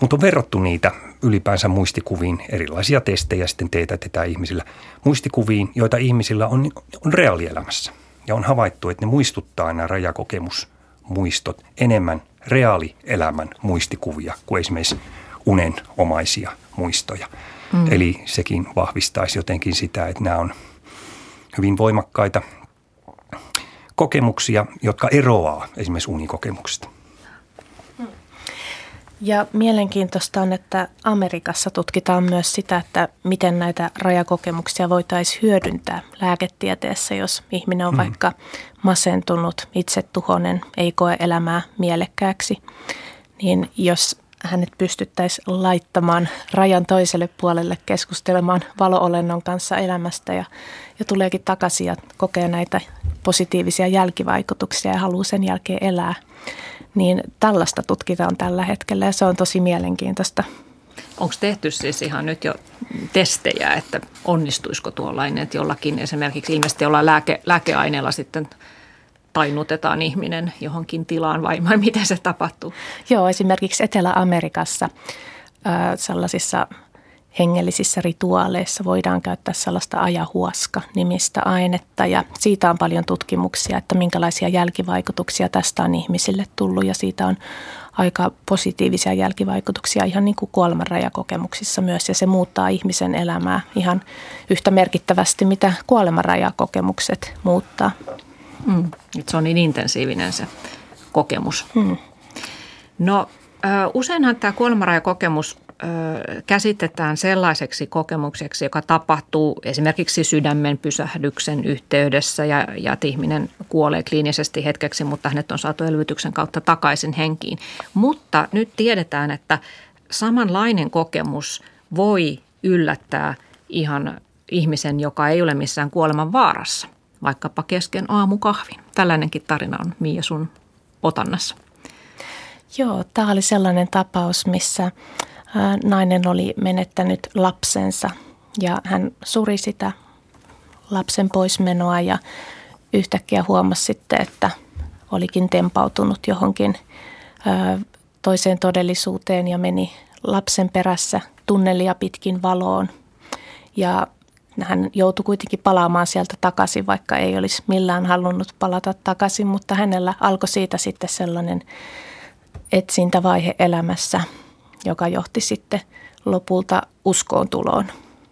Mutta on verrattu niitä ylipäänsä muistikuviin, erilaisia testejä sitten teetätetään ihmisillä, muistikuviin, joita ihmisillä on reaalielämässä. Ja on havaittu, että ne muistuttaa nämä rajakokemusmuistot enemmän reaalielämän muistikuvia kuin esimerkiksi unenomaisia muistoja. Eli sekin vahvistaisi jotenkin sitä, että nämä on hyvin voimakkaita kokemuksia, jotka eroaa esimerkiksi unikokemuksista. Ja mielenkiintoista on, että Amerikassa tutkitaan myös sitä, että miten näitä rajakokemuksia voitaisiin hyödyntää lääketieteessä, jos ihminen on vaikka masentunut, itsetuhoinen, ei koe elämää mielekkääksi. Niin jos hänet pystyttäisiin laittamaan rajan toiselle puolelle keskustelemaan valoolennon kanssa elämästä ja tuleekin takaisin ja kokee näitä positiivisia jälkivaikutuksia ja haluaa sen jälkeen elää. Niin tällaista tutkitaan tällä hetkellä ja se on tosi mielenkiintoista. Onko tehty siis ihan nyt jo testejä, että onnistuisiko tuollainen, että jollakin esimerkiksi ilmeisesti jollain lääkeaineella sitten tainnutetaan ihminen johonkin tilaan vai miten se tapahtuu? Joo, esimerkiksi Etelä-Amerikassa sellaisissa hengellisissä rituaaleissa voidaan käyttää sellaista ajahuaska-nimistä ainetta ja siitä on paljon tutkimuksia, että minkälaisia jälkivaikutuksia tästä on ihmisille tullut ja siitä on aika positiivisia jälkivaikutuksia ihan niin kuin kuolemanrajakokemuksissa myös ja se muuttaa ihmisen elämää ihan yhtä merkittävästi, mitä kuolemanrajakokemukset muuttaa. Mm. Nyt se on niin intensiivinen se kokemus. Mm. No useinhan tämä kuolemanrajakokemus käsitetään sellaiseksi kokemukseksi, joka tapahtuu esimerkiksi sydämen pysähdyksen yhteydessä ja että ihminen kuolee kliinisesti hetkeksi, mutta hänet on saatu elvytyksen kautta takaisin henkiin. Mutta nyt tiedetään, että samanlainen kokemus voi yllättää ihan ihmisen, joka ei ole missään kuoleman vaarassa, vaikkapa kesken aamukahvin. Tällainenkin tarina on, Miia, sun otannassa. Joo, tämä oli sellainen tapaus, missä nainen oli menettänyt lapsensa ja hän suri sitä lapsen poismenoa ja yhtäkkiä huomasi sitten, että olikin tempautunut johonkin toiseen todellisuuteen ja meni lapsen perässä tunnelia pitkin valoon. Ja hän joutui kuitenkin palaamaan sieltä takaisin, vaikka ei olisi millään halunnut palata takaisin, mutta hänellä alkoi siitä sitten sellainen etsintävaihe elämässä, joka johti sitten lopulta uskoontuloon.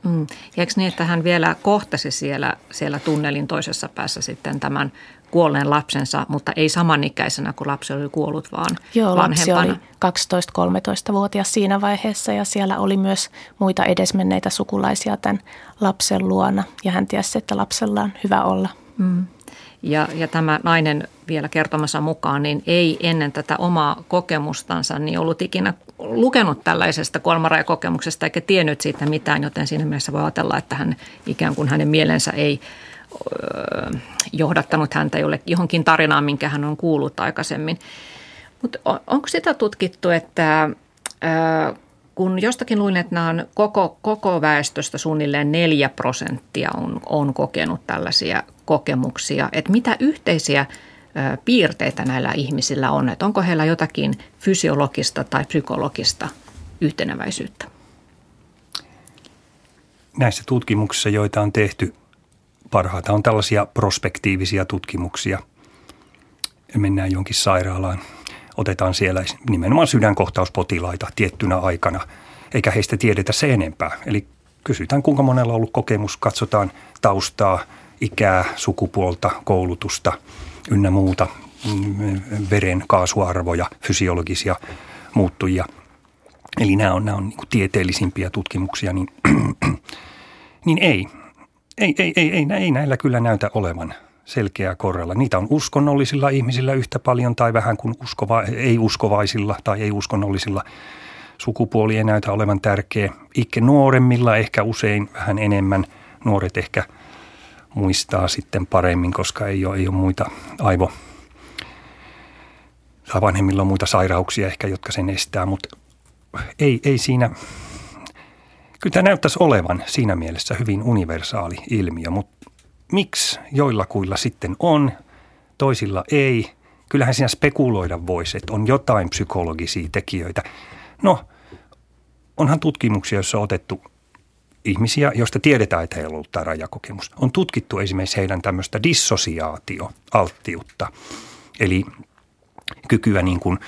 Mm. Ja eikö niin, että hän vielä kohtasi siellä tunnelin toisessa päässä sitten tämän kuolleen lapsensa, mutta ei samanikäisenä, kun lapsi oli kuollut, vaan joo, vanhempana. Lapsi oli 12-13-vuotias siinä vaiheessa ja siellä oli myös muita edesmenneitä sukulaisia tämän lapsen luona. Ja hän tiesi, että lapsella on hyvä olla. Mm. Ja tämä nainen vielä kertomansa mukaan, niin ei ennen tätä omaa kokemustansa niin ollut ikinä lukenut tällaisesta kuolemanrajakokemuksesta eikä tiennyt siitä mitään, joten siinä mielessä voi ajatella, että hän ikään kuin hänen mielensä ei johdattanut häntä johonkin tarinaan, minkä hän on kuullut aikaisemmin. Mutta onko sitä tutkittu, että kun jostakin luin, että nämä on koko väestöstä suunnilleen 4% on kokenut tällaisia kokemuksia, että mitä yhteisiä piirteitä näillä ihmisillä on, että onko heillä jotakin fysiologista tai psykologista yhteneväisyyttä? Näissä tutkimuksissa, joita on tehty, parhaita on tällaisia prospektiivisia tutkimuksia. Mennään jonkin sairaalaan, otetaan siellä nimenomaan sydänkohtauspotilaita tiettynä aikana, eikä heistä tiedetä se enempää. Eli kysytään, kuinka monella on ollut kokemus, katsotaan taustaa, ikää, sukupuolta, koulutusta ynnä muuta, veren kaasuarvoja, fysiologisia muuttujia. Eli nämä on niin kuin tieteellisimpiä tutkimuksia, niin, niin ei näillä kyllä näytä olevan selkeää korrella. Niitä on uskonnollisilla ihmisillä yhtä paljon tai vähän kuin ei-uskovaisilla tai ei-uskonnollisilla. Sukupuoli ei näytä olevan tärkeä. Nuoremmilla ehkä usein vähän enemmän. Nuoret ehkä muistaa sitten paremmin, koska ei ole muita tai vanhemmilla on muita sairauksia ehkä, jotka sen estää, mutta ei siinä. Kyllä tämä näyttäisi olevan siinä mielessä hyvin universaali ilmiö, mutta miksi joillakuilla sitten on, toisilla ei? Kyllähän siinä spekuloida voisi, että on jotain psykologisia tekijöitä. No, onhan tutkimuksia, joissa on otettu ihmisiä, joista tiedetään, että heillä on ollut tämä rajakokemus. On tutkittu esimerkiksi heidän tämmöistä dissosiaatioalttiutta, eli kykyä niin kuin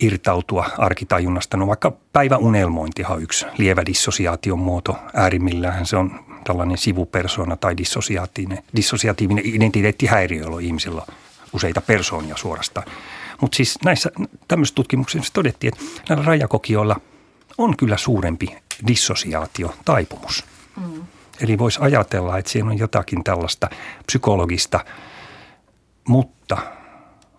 irtautua arkitajunnasta. No vaikka päiväunelmointihan on yksi lievä dissosiaation muoto. Äärimmillään se on tällainen sivupersona tai dissosiaatiivinen identiteettihäiriö, jolloin ihmisillä on useita persoonia suorastaan. Mutta siis näissä tämmöisissä tutkimuksissa todettiin, että näillä rajakokijoilla on kyllä suurempi dissosiaatiotaipumus. Mm. Eli voisi ajatella, että siinä on jotakin tällaista psykologista, mutta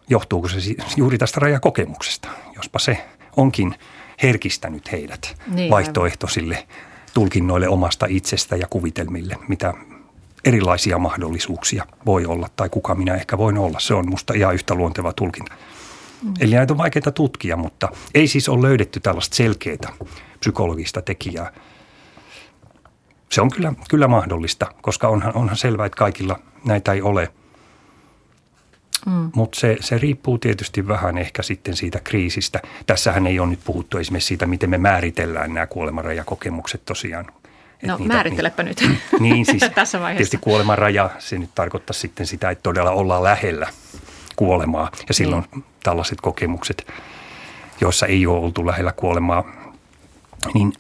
johtuuko se juuri tästä rajakokemuksesta, jospa se onkin herkistänyt heidät niin, vaihtoehtoisille tulkinnoille omasta itsestä ja kuvitelmille, mitä erilaisia mahdollisuuksia voi olla tai kuka minä ehkä voin olla. Se on musta ihan yhtä luonteva tulkinta. Mm. Eli näitä on vaikeita tutkia, mutta ei siis ole löydetty tällaista selkeää psykologista tekijää. Se on kyllä mahdollista, koska onhan selvää, että kaikilla näitä ei ole. Mm. Mutta se riippuu tietysti vähän ehkä sitten siitä kriisistä. Tässähän ei ole nyt puhuttu esimerkiksi siitä, miten me määritellään nämä kuolemanrajakokemukset tosiaan. No määrittelepä nyt niin, siis tässä vaiheessa. Tietysti kuolemanraja, se nyt tarkoittaa sitten sitä, että todella ollaan lähellä kuolemaa. Ja silloin tällaiset kokemukset, joissa ei ole oltu lähellä kuolemaa, niin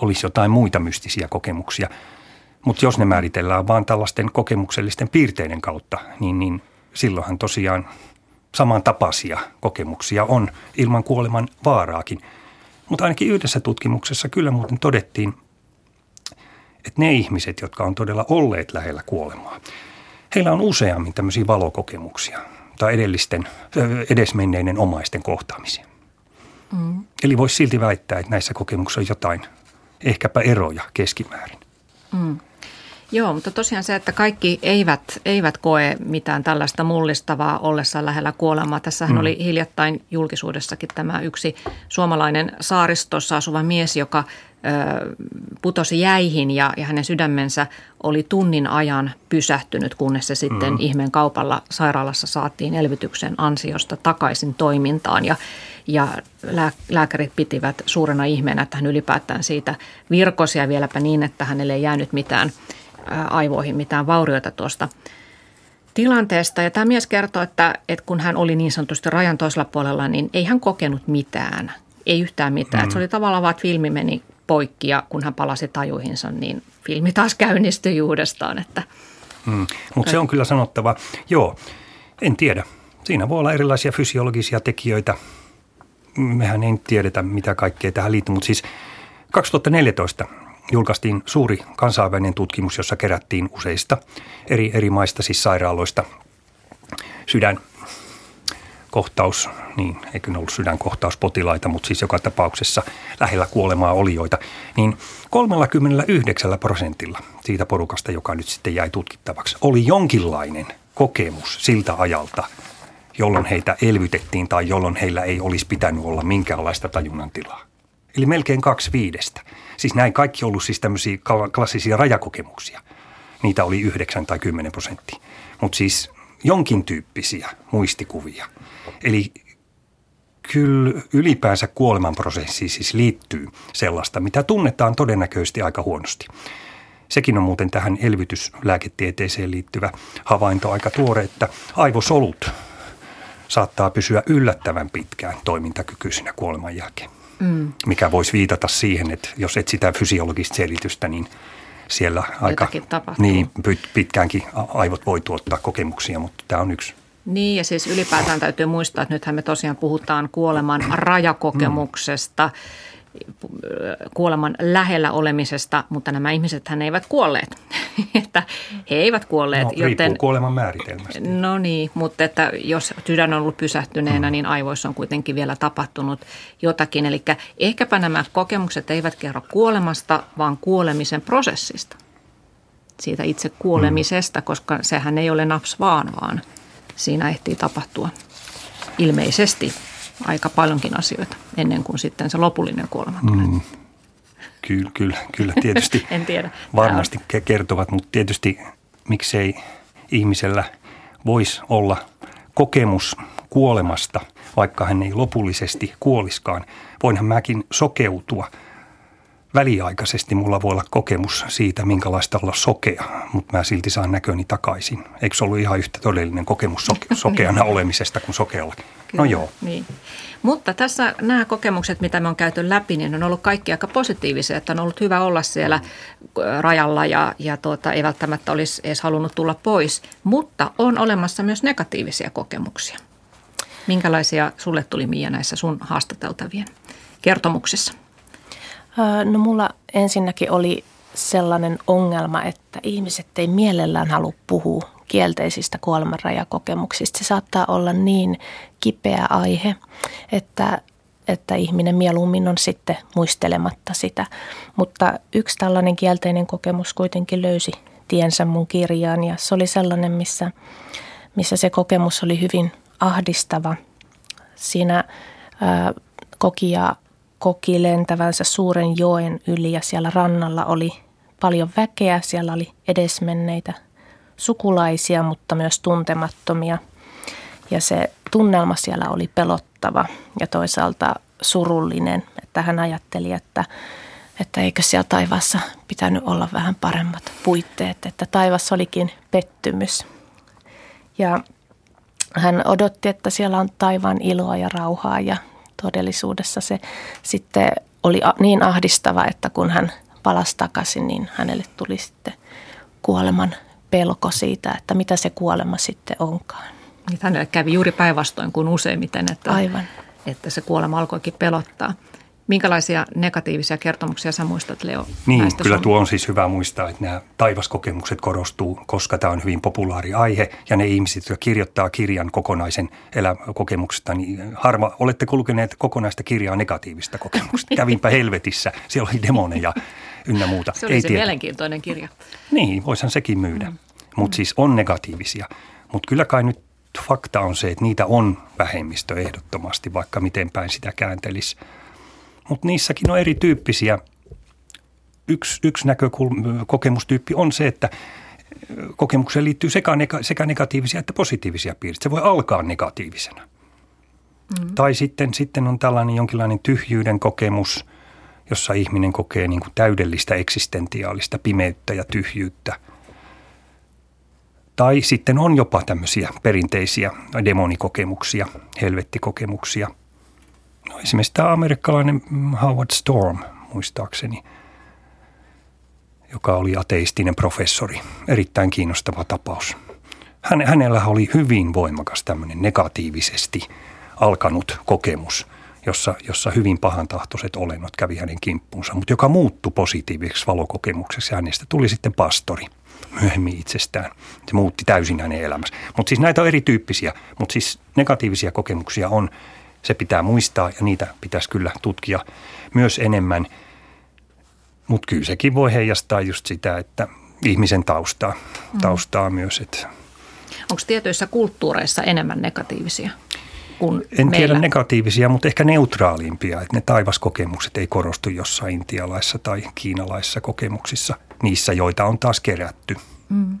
olisi jotain muita mystisiä kokemuksia. Mutta jos ne määritellään vaan tällaisten kokemuksellisten piirteiden kautta, niin silloinhan tosiaan samantapaisia kokemuksia on ilman kuoleman vaaraakin. Mutta ainakin yhdessä tutkimuksessa kyllä muuten todettiin, että ne ihmiset, jotka on todella olleet lähellä kuolemaa, heillä on useammin tämmöisiä valokokemuksia tai edesmenneiden omaisten kohtaamisia. Mm. Eli voisi silti väittää, että näissä kokemuksissa on jotain, ehkäpä eroja keskimäärin. Mm. Joo, mutta tosiaan se, että kaikki eivät koe mitään tällaista mullistavaa ollessaan lähellä kuolemaa. Tässähän oli hiljattain julkisuudessakin tämä yksi suomalainen saaristossa asuva mies, joka putosi jäihin ja hänen sydämensä oli tunnin ajan pysähtynyt, kunnes se sitten ihmeen kaupalla sairaalassa saatiin elvytyksen ansiosta takaisin toimintaan. Ja lääkärit pitivät suurena ihmeenä, että hän ylipäätään siitä virkosi ja vieläpä niin, että hänelle ei jäänyt mitään aivoihin mitään vaurioita tuosta tilanteesta. Ja tämä mies kertoo, että kun hän oli niin sanotusti rajan toisella puolella, niin ei hän kokenut mitään, ei yhtään mitään. Että se oli tavallaan vaan, että filmi meni poikki ja kun hän palasi tajuihinsa, niin filmi taas käynnistyi uudestaan. Mutta se on kyllä sanottava, joo, en tiedä. Siinä voi olla erilaisia fysiologisia tekijöitä. Mehän ei tiedetä, mitä kaikkea tähän liittyy, mutta siis 2014 julkaistiin suuri kansainvälinen tutkimus, jossa kerättiin useista eri maista, siis sairaaloista, sydänkohtaus, niin eikö ne ollut sydänkohtauspotilaita, mutta siis joka tapauksessa lähellä kuolemaa olijoita, niin 39% siitä porukasta, joka nyt sitten jäi tutkittavaksi, oli jonkinlainen kokemus siltä ajalta, jolloin heitä elvytettiin tai jolloin heillä ei olisi pitänyt olla minkäänlaista tajunnantilaa. Eli melkein 2/5. Siis näin kaikki on ollut siis tämmöisiä klassisia rajakokemuksia. Niitä oli 9 tai 10%. Mutta siis jonkin tyyppisiä muistikuvia. Eli kyllä ylipäänsä kuolemanprosessiin siis liittyy sellaista, mitä tunnetaan todennäköisesti aika huonosti. Sekin on muuten tähän elvytyslääketieteeseen liittyvä havainto aika tuore, että aivosolut saattaa pysyä yllättävän pitkään toimintakykyisinä kuoleman jälkeen. Mikä voisi viitata siihen, että jos etsitään fysiologista selitystä, niin siellä aika niin, pitkäänkin aivot voi tuottaa kokemuksia, mutta tämä on yksi. Niin ja siis ylipäätään täytyy muistaa, että nythän me tosiaan puhutaan kuoleman rajakokemuksesta, kuoleman lähellä olemisesta, mutta nämä ihmisethän eivät kuolleet, että he eivät kuolleet. No, riippuu kuoleman määritelmästä. No niin, mutta että jos sydän on ollut pysähtyneenä, niin aivoissa on kuitenkin vielä tapahtunut jotakin. Eli ehkäpä nämä kokemukset eivät kerro kuolemasta, vaan kuolemisen prosessista, siitä itse kuolemisesta, koska sehän ei ole naps vaan siinä ehtii tapahtua ilmeisesti aika paljonkin asioita ennen kuin sitten se lopullinen kuolema tulee. Kyllä, tietysti. En tiedä. Varmasti kertovat, mutta tietysti miksei ihmisellä voisi olla kokemus kuolemasta, vaikka hän ei lopullisesti kuoliskaan. Voinhan mäkin sokeutua. Väliaikaisesti mulla voi olla kokemus siitä, minkälaista olla sokea, mutta mä silti saan näköni takaisin. Eikö se ollut ihan yhtä todellinen kokemus sokeana olemisesta kuin sokealla? No joo. Niin. Mutta tässä nämä kokemukset, mitä me on käyty läpi, niin on ollut kaikki aika positiivisia, että on ollut hyvä olla siellä rajalla ja ei välttämättä olisi edes halunnut tulla pois. Mutta on olemassa myös negatiivisia kokemuksia. Minkälaisia sulle tuli, Miia, näissä sun haastateltavien kertomuksissa? No mulla ensinnäkin oli sellainen ongelma, että ihmiset ei mielellään halua puhua kielteisistä kuolemanrajakokemuksista. Se saattaa olla niin kipeä aihe, että ihminen mieluummin on sitten muistelematta sitä. Mutta yksi tällainen kielteinen kokemus kuitenkin löysi tiensä mun kirjaan ja se oli sellainen, missä se kokemus oli hyvin ahdistava. Siinä koki lentävänsä suuren joen yli ja siellä rannalla oli paljon väkeä. Siellä oli edesmenneitä sukulaisia, mutta myös tuntemattomia. Ja se tunnelma siellä oli pelottava ja toisaalta surullinen. Että hän ajatteli, että eikö siellä taivaassa pitänyt olla vähän paremmat puitteet. Että taivas olikin pettymys. Ja hän odotti, että siellä on taivaan iloa ja rauhaa ja todellisuudessa se sitten oli niin ahdistava, että kun hän palasi takaisin, niin hänelle tuli sitten kuoleman pelko siitä, että mitä se kuolema sitten onkaan. Hänelle kävi juuri päinvastoin kuin useimmiten, että se kuolema alkoikin pelottaa. Minkälaisia negatiivisia kertomuksia sä muistat, Leo? Niin, kyllä tuo on siis hyvä muistaa, että nämä taivaskokemukset korostuu, koska tämä on hyvin populaari aihe. Ja ne ihmiset, jotka kirjoittaa kirjan kokonaisen kokemuksesta, niin harva oletteko lukeneet kokonaista kirjaa negatiivista kokemuksesta. Kävinpä helvetissä, siellä oli demoneja ynnä muuta. Se oli mielenkiintoinen kirja. Niin, voisihan sekin myydä. Mutta siis on negatiivisia. Mutta kyllä kai nyt fakta on se, että niitä on vähemmistö ehdottomasti, vaikka miten päin sitä kääntelisi. Mutta niissäkin on erityyppisiä. Yksi kokemustyyppi on se, että kokemukseen liittyy sekä negatiivisia että positiivisia piirteitä. Se voi alkaa negatiivisena. Mm-hmm. Tai sitten on tällainen jonkinlainen tyhjyyden kokemus, jossa ihminen kokee niin kuin täydellistä eksistentiaalista pimeyttä ja tyhjyyttä. Tai sitten on jopa tämmöisiä perinteisiä demonikokemuksia, helvettikokemuksia. No, esimerkiksi tämä amerikkalainen Howard Storm, muistaakseni, joka oli ateistinen professori. Erittäin kiinnostava tapaus. Hänellä oli hyvin voimakas tämmöinen negatiivisesti alkanut kokemus, jossa hyvin pahantahtoiset olennot kävi hänen kimppuunsa, mutta joka muuttui positiiviseksi valokokemukseksi. Hänestä tuli sitten pastori myöhemmin itsestään. Se muutti täysin hänen elämänsä. Mutta siis näitä on erityyppisiä, mutta siis negatiivisia kokemuksia on. Se pitää muistaa ja niitä pitäisi kyllä tutkia myös enemmän, mutta kyllä sekin voi heijastaa just sitä, että ihmisen taustaa myös. Että onko tietyissä kulttuureissa enemmän negatiivisia kuin en meillä? Tiedä negatiivisia, mutta ehkä neutraalimpia. Että ne taivaskokemukset ei korostu jossain intialaisissa tai kiinalaisissa kokemuksissa, niissä joita on taas kerätty. Mm.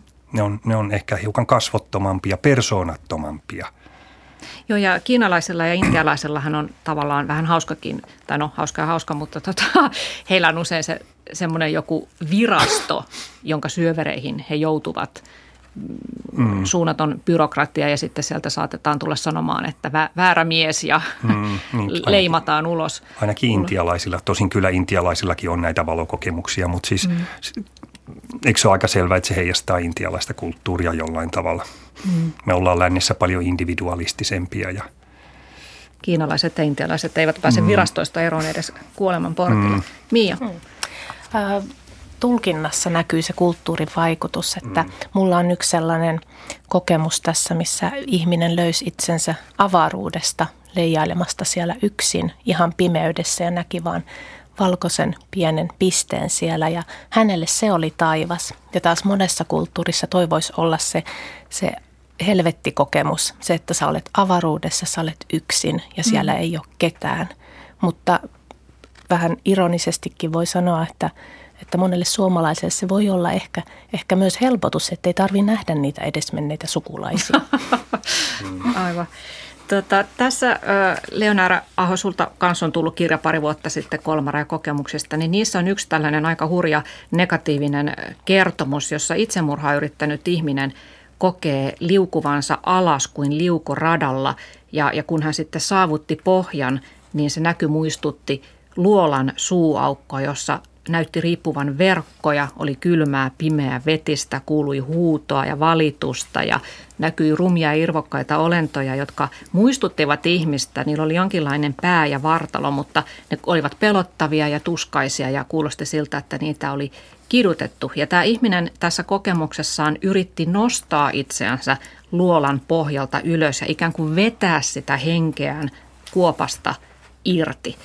Ne on ehkä hiukan kasvottomampia, persoonattomampia. Joo, ja kiinalaisella ja intialaisellahan on tavallaan vähän hauskakin, tai no hauska, mutta heillä on usein semmoinen joku virasto, jonka syövereihin he joutuvat, suunnaton byrokratia ja sitten sieltä saatetaan tulla sanomaan, että väärä mies ja leimataan ulos. Ainakin intialaisilla, tosin kyllä intialaisillakin on näitä valokokemuksia, mutta siis eikö se ole aika selvää, että se heijastaa intialaista kulttuuria jollain tavalla? Mm. Me ollaan lännessä paljon individualistisempia. Ja kiinalaiset ja intialaiset eivät pääse virastoista eroon edes kuoleman portilla. Miia? Tulkinnassa näkyy se kulttuurin vaikutus, että mulla on yksi sellainen kokemus tässä, missä ihminen löysi itsensä avaruudesta leijailemasta siellä yksin ihan pimeydessä ja näki vaan valkoisen pienen pisteen siellä ja hänelle se oli taivas. Ja taas monessa kulttuurissa toi voisi olla se helvettikokemus, se että sä olet avaruudessa, sä olet yksin ja siellä ei ole ketään. Mutta vähän ironisestikin voi sanoa, että monelle suomalaiselle se voi olla ehkä myös helpotus, että ei tarvitse nähdä niitä edesmenneitä sukulaisia. Aivan. Tässä Leo Näreaho, sulta kanssa on tullut kirja pari vuotta sitten Kolmarajakokemuksista, niin niissä on yksi tällainen aika hurja negatiivinen kertomus, jossa itsemurhaa yrittänyt ihminen kokee liukuvansa alas kuin liukoradalla ja kun hän sitten saavutti pohjan, niin se näky muistutti luolan suuaukkoa, jossa näytti riippuvan verkkoja, oli kylmää, pimeää vetistä, kuului huutoa ja valitusta ja näkyi rumia irvokkaita olentoja, jotka muistuttivat ihmistä. Niillä oli jonkinlainen pää ja vartalo, mutta ne olivat pelottavia ja tuskaisia ja kuulosti siltä, että niitä oli kidutettu. Ja tämä ihminen tässä kokemuksessaan yritti nostaa itseänsä luolan pohjalta ylös ja ikään kuin vetää sitä henkeään kuopasta irti.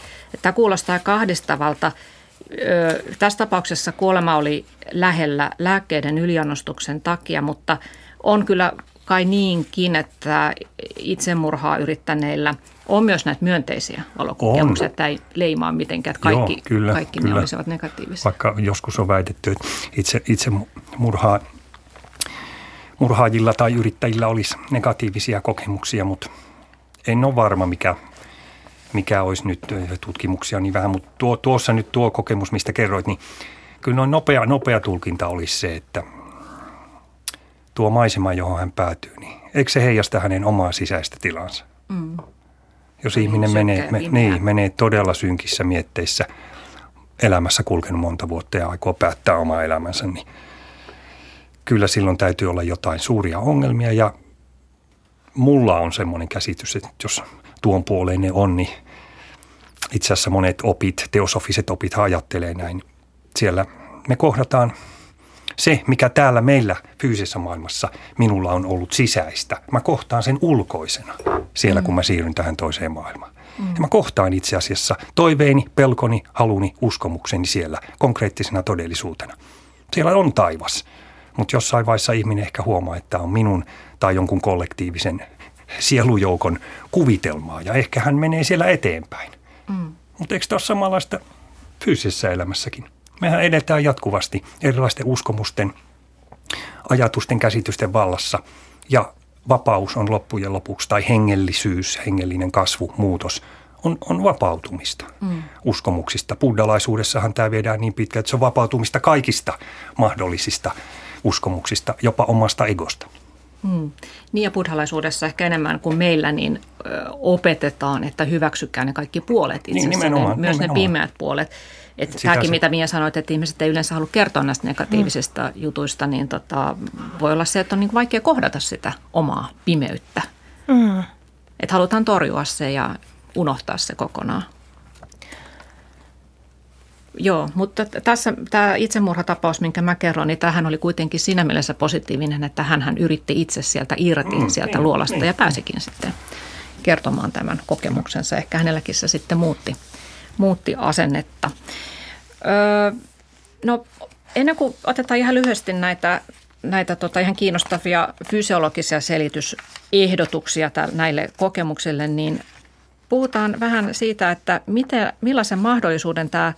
Tämä kuulostaa kahdistavalta. Tässä tapauksessa kuolema oli lähellä lääkkeiden yliannostuksen takia, mutta on kyllä kai niinkin, että itsemurhaa yrittäneillä on myös näitä myönteisiä valokokemuksia, että ei leimaa mitenkään, että kaikki ne olisivat negatiivisia. Vaikka joskus on väitetty, että itsemurhaajilla tai yrittäjillä olisi negatiivisia kokemuksia, mutta en ole varma mikä olisi nyt tutkimuksia niin vähän, mutta tuossa nyt tuo kokemus, mistä kerroit, niin kyllä noin nopea tulkinta olisi se, että tuo maisema, johon hän päätyy, niin eikö se heijasta hänen omaa sisäistä tilansa? Mm. Jos ihminen menee todella synkissä mietteissä, elämässä kulkenut monta vuotta ja aikoo päättää omaa elämänsä, niin kyllä silloin täytyy olla jotain suuria ongelmia ja mulla on semmoinen käsitys, että jos tuon puoleinen on, niin itse asiassa monet opit, teosofiset opit ajattelee näin. Siellä me kohdataan se, mikä täällä meillä fyysisessä maailmassa minulla on ollut sisäistä. Mä kohtaan sen ulkoisena siellä, kun mä siirryn tähän toiseen maailmaan. Ja mä kohtaan itse asiassa toiveeni, pelkoni, haluni, uskomukseni siellä konkreettisena todellisuutena. Siellä on taivas, mutta jossain vaiheessa ihminen ehkä huomaa, että on minun tai jonkun kollektiivisen sielujoukon kuvitelmaa. Ja ehkä hän menee siellä eteenpäin. Mutta eikö tämä samanlaista fyysisessä elämässäkin? Mehän edetään jatkuvasti erilaisten uskomusten, ajatusten, käsitysten vallassa ja vapaus on loppujen lopuksi, tai hengellisyys, hengellinen kasvu, muutos, on vapautumista uskomuksista. Buddhalaisuudessahan tämä viedään niin pitkään, että se on vapautumista kaikista mahdollisista uskomuksista, jopa omasta egosta. Niin ja buddhalaisuudessa ehkä enemmän kuin meillä, niin opetetaan, että hyväksykää ne kaikki puolet itse asiassa, niin, myös ne pimeät puolet. Että tämäkin, mitä Miia sanoit, että ihmiset ei yleensä halua kertoa näistä negatiivisista jutuista, niin voi olla se, että on niin vaikea kohdata sitä omaa pimeyttä. Että halutaan torjua se ja unohtaa se kokonaan. Joo, mutta tässä tämä itsemurhatapaus, minkä mä kerron, niin tämähän oli kuitenkin siinä mielessä positiivinen, että hänhän yritti itse sieltä irti sieltä luolasta ja pääsikin sitten kertomaan tämän kokemuksensa. Ehkä hänelläkin se sitten muutti asennetta. No ennen kuin otetaan ihan lyhyesti näitä ihan kiinnostavia fysiologisia selitysehdotuksia näille kokemuksille, niin puhutaan vähän siitä, että millaisen mahdollisuuden tämä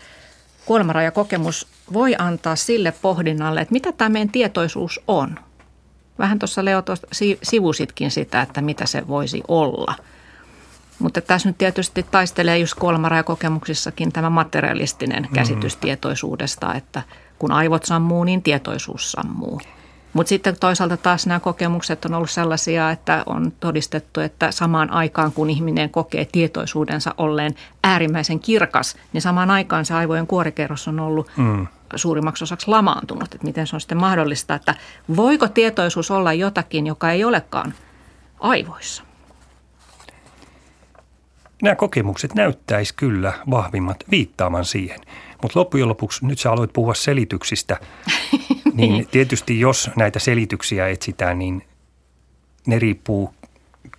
kuolemanrajakokemus voi antaa sille pohdinnalle, että mitä tämä meidän tietoisuus on. Vähän tuossa Leo sivusitkin sitä, että mitä se voisi olla. Mutta tässä nyt tietysti taistelee just kuolemanrajakokemuksissakin tämä materialistinen käsitys tietoisuudesta, että kun aivot sammuu, niin tietoisuus sammuu. Mutta sitten toisaalta taas nämä kokemukset on ollut sellaisia, että on todistettu, että samaan aikaan kun ihminen kokee tietoisuudensa olleen äärimmäisen kirkas, niin samaan aikaan se aivojen kuorikerros on ollut suurimmaksi osaksi lamaantunut. Että miten se on sitten mahdollista, että voiko tietoisuus olla jotakin, joka ei olekaan aivoissa? Nämä kokemukset näyttäisi kyllä vahvimmat viittaavan siihen. Mutta loppujen lopuksi, nyt sä aloit puhua selityksistä, niin tietysti jos näitä selityksiä etsitään, niin ne riippuu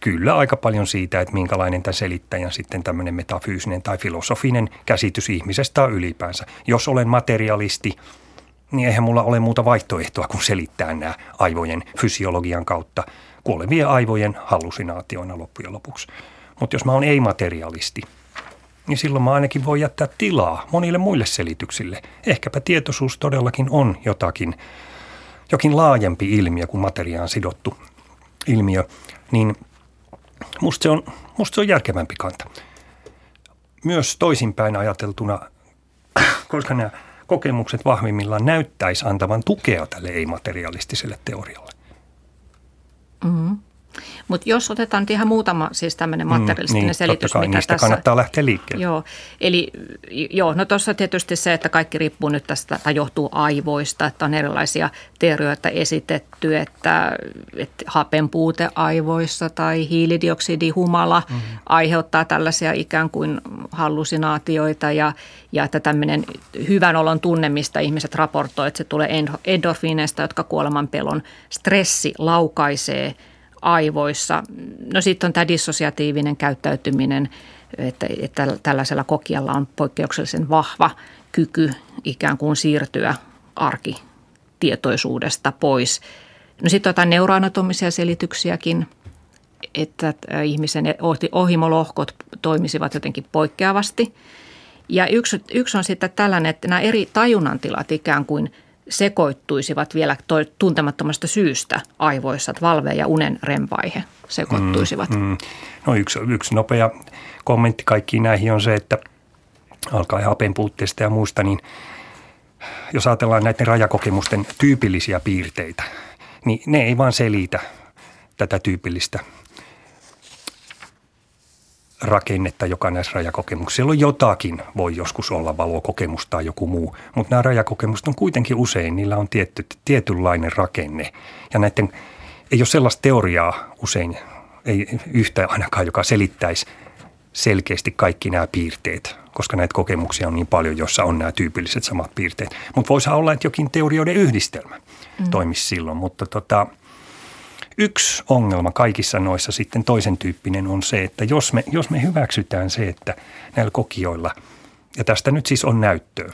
kyllä aika paljon siitä, että minkälainen tämän selittäjän sitten tämmöinen metafyysinen tai filosofinen käsitys ihmisestä on ylipäänsä. Jos olen materialisti, niin eihän mulla ole muuta vaihtoehtoa kuin selittää nämä aivojen fysiologian kautta kuolevien aivojen hallusinaatioina loppujen lopuksi. Mutta jos mä oon ei-materialisti, niin silloin mä ainakin voi jättää tilaa monille muille selityksille. Ehkäpä tietoisuus todellakin on jokin laajempi ilmiö kuin materiaan sidottu ilmiö. Niin musta se on järkevämpi kanta. Myös toisinpäin ajateltuna, koska nämä kokemukset vahvimmillaan näyttäisi antavan tukea tälle ei-materialistiselle teorialle. Mutta jos otetaan ihan muutama siis tämmöinen materialistinen selitys, mitä tässä kannattaa lähteä liikkeelle. Joo, eli no tuossa tietysti se, että kaikki riippuu nyt tästä, tai johtuu aivoista, että on erilaisia teorioita esitetty, että hapen puute aivoissa tai hiilidioksidihumala aiheuttaa tällaisia ikään kuin hallusinaatioita ja että tämmöinen hyvän olon tunne, mistä ihmiset raportoi, että se tulee endorfiineista, jotka kuolemanpelon stressi laukaisee aivoissa. No sitten on tämä dissosiatiivinen käyttäytyminen, että tällaisella kokijalla on poikkeuksellisen vahva kyky ikään kuin siirtyä arkitietoisuudesta pois. No sitten on jotain neuroanatomisia selityksiäkin, että ihmisen ohimolohkot toimisivat jotenkin poikkeavasti. Ja yksi on sitten tällainen, että nämä eri tajunnantilat ikään kuin sekoittuisivat vielä tuntemattomasta syystä aivoissa, että valve- ja unen REM-vaihe sekoittuisivat. No yksi nopea kommentti kaikkiin näihin on se, että alkaen hapen puutteesta ja muista, niin jos ajatellaan näiden rajakokemusten tyypillisiä piirteitä, niin ne ei vaan selitä tätä tyypillistä rakennetta, joka näissä rajakokemuksissa on jotakin. Voi joskus olla valokokemus tai joku muu, mutta nämä rajakokemukset on kuitenkin usein, niillä on tietynlainen rakenne. Ja näiden ei ole sellaista teoriaa usein ei yhtä ainakaan, joka selittäisi selkeästi kaikki nämä piirteet, koska näitä kokemuksia on niin paljon, joissa on nämä tyypilliset samat piirteet. Mutta voisihan olla, että jokin teorioiden yhdistelmä toimisi silloin, mutta yksi ongelma kaikissa noissa sitten toisen tyyppinen on se, että jos me hyväksytään se, että näillä kokijoilla, ja tästä nyt siis on näyttöä,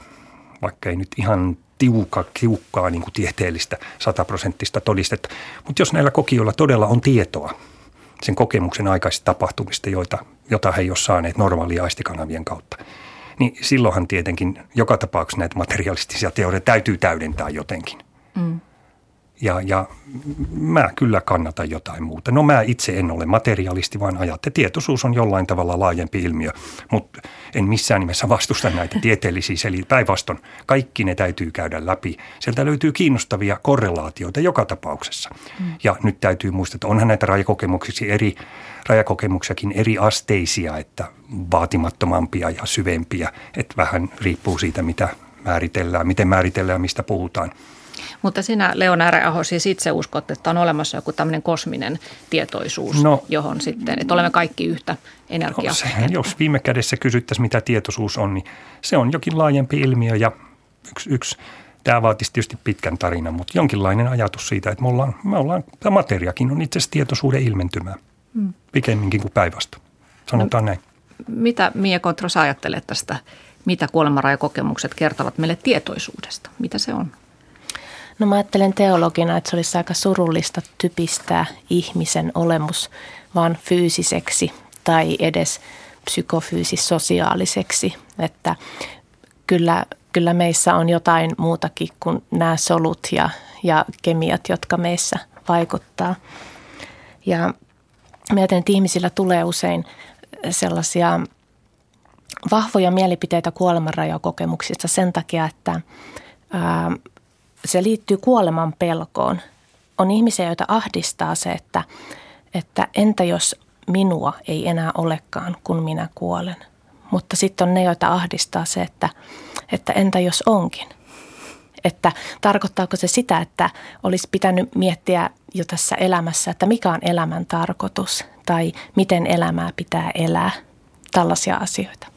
vaikka ei nyt ihan tiukkaa niin kuin tieteellistä 100-prosenttista todistetta, mutta jos näillä kokijoilla todella on tietoa sen kokemuksen aikaisista tapahtumista, jota he ei ole saaneet normaalia aistikanavien kautta, niin silloinhan tietenkin joka tapauksessa näitä materialistisia teorioita täytyy täydentää jotenkin. Mm. Ja mä kyllä kannatan jotain muuta. No mä itse en ole materialisti, vaan ajatte tietoisuus on jollain tavalla laajempi ilmiö, mutta en missään nimessä vastusta näitä tieteellisiä selityksiä. Päinvastoin kaikki ne täytyy käydä läpi. Sieltä löytyy kiinnostavia korrelaatioita joka tapauksessa. Ja nyt täytyy muistaa, että onhan näitä rajakokemuksiakin eri asteisia, että vaatimattomampia ja syvempiä. Että vähän riippuu siitä, mitä määritellään, miten määritellään, mistä puhutaan. Mutta sinä, Leo Näreaho, siis itse uskot, että on olemassa joku tämmöinen kosminen tietoisuus, johon sitten, että olemme kaikki yhtä energiaa. Jos viime kädessä kysyttäisiin, mitä tietoisuus on, niin se on jokin laajempi ilmiö ja yksi tämä vaatisi tietysti pitkän tarinan, mutta jonkinlainen ajatus siitä, että me ollaan tämä materiakin on itse asiassa tietoisuuden ilmentymää, pikemminkin kuin päinvastoin. Sanotaan näin. Mitä, Miia Kontro, sä ajattelet tästä, mitä kuolemanrajakokemukset kertovat meille tietoisuudesta? Mitä se on? No mä ajattelen teologina, että se olisi aika surullista typistää ihmisen olemus vaan fyysiseksi tai edes psykofyysis-sosiaaliseksi. Että kyllä meissä on jotain muutakin kuin nämä solut ja kemiat, jotka meissä vaikuttaa. Ja mä ajattelen, että ihmisillä tulee usein sellaisia vahvoja mielipiteitä kuolemanrajakokemuksista sen takia, että se liittyy kuoleman pelkoon. On ihmisiä, joita ahdistaa se, että entä jos minua ei enää olekaan, kun minä kuolen. Mutta sitten on ne, joita ahdistaa se, että entä jos onkin. Että tarkoittaako se sitä, että olisi pitänyt miettiä jo tässä elämässä, että mikä on elämän tarkoitus tai miten elämää pitää elää, tällaisia asioita.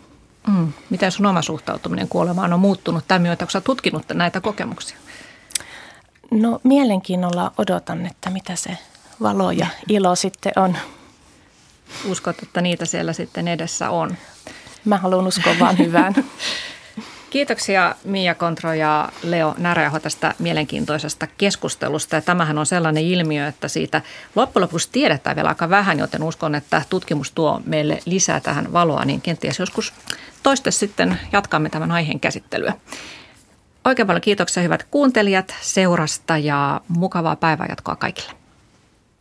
Miten sun oma suhtautuminen kuolemaan on muuttunut tämän myötä? Onko sä tutkinut näitä kokemuksia? No mielenkiinnolla odotan, että mitä se valo ja ilo sitten on. Uskot, että niitä siellä sitten edessä on? Mä haluan uskoa vaan hyvään. Kiitoksia Miia Kontro ja Leo Näreaho tästä mielenkiintoisesta keskustelusta. Ja tämähän on sellainen ilmiö, että siitä loppujen lopuksi tiedetään vielä aika vähän, joten uskon, että tutkimus tuo meille lisää tähän valoa, niin kenties joskus toiste sitten jatkamme tämän aiheen käsittelyä. Oikein paljon kiitoksia hyvät kuuntelijat seurasta ja mukavaa päivänjatkoa kaikille.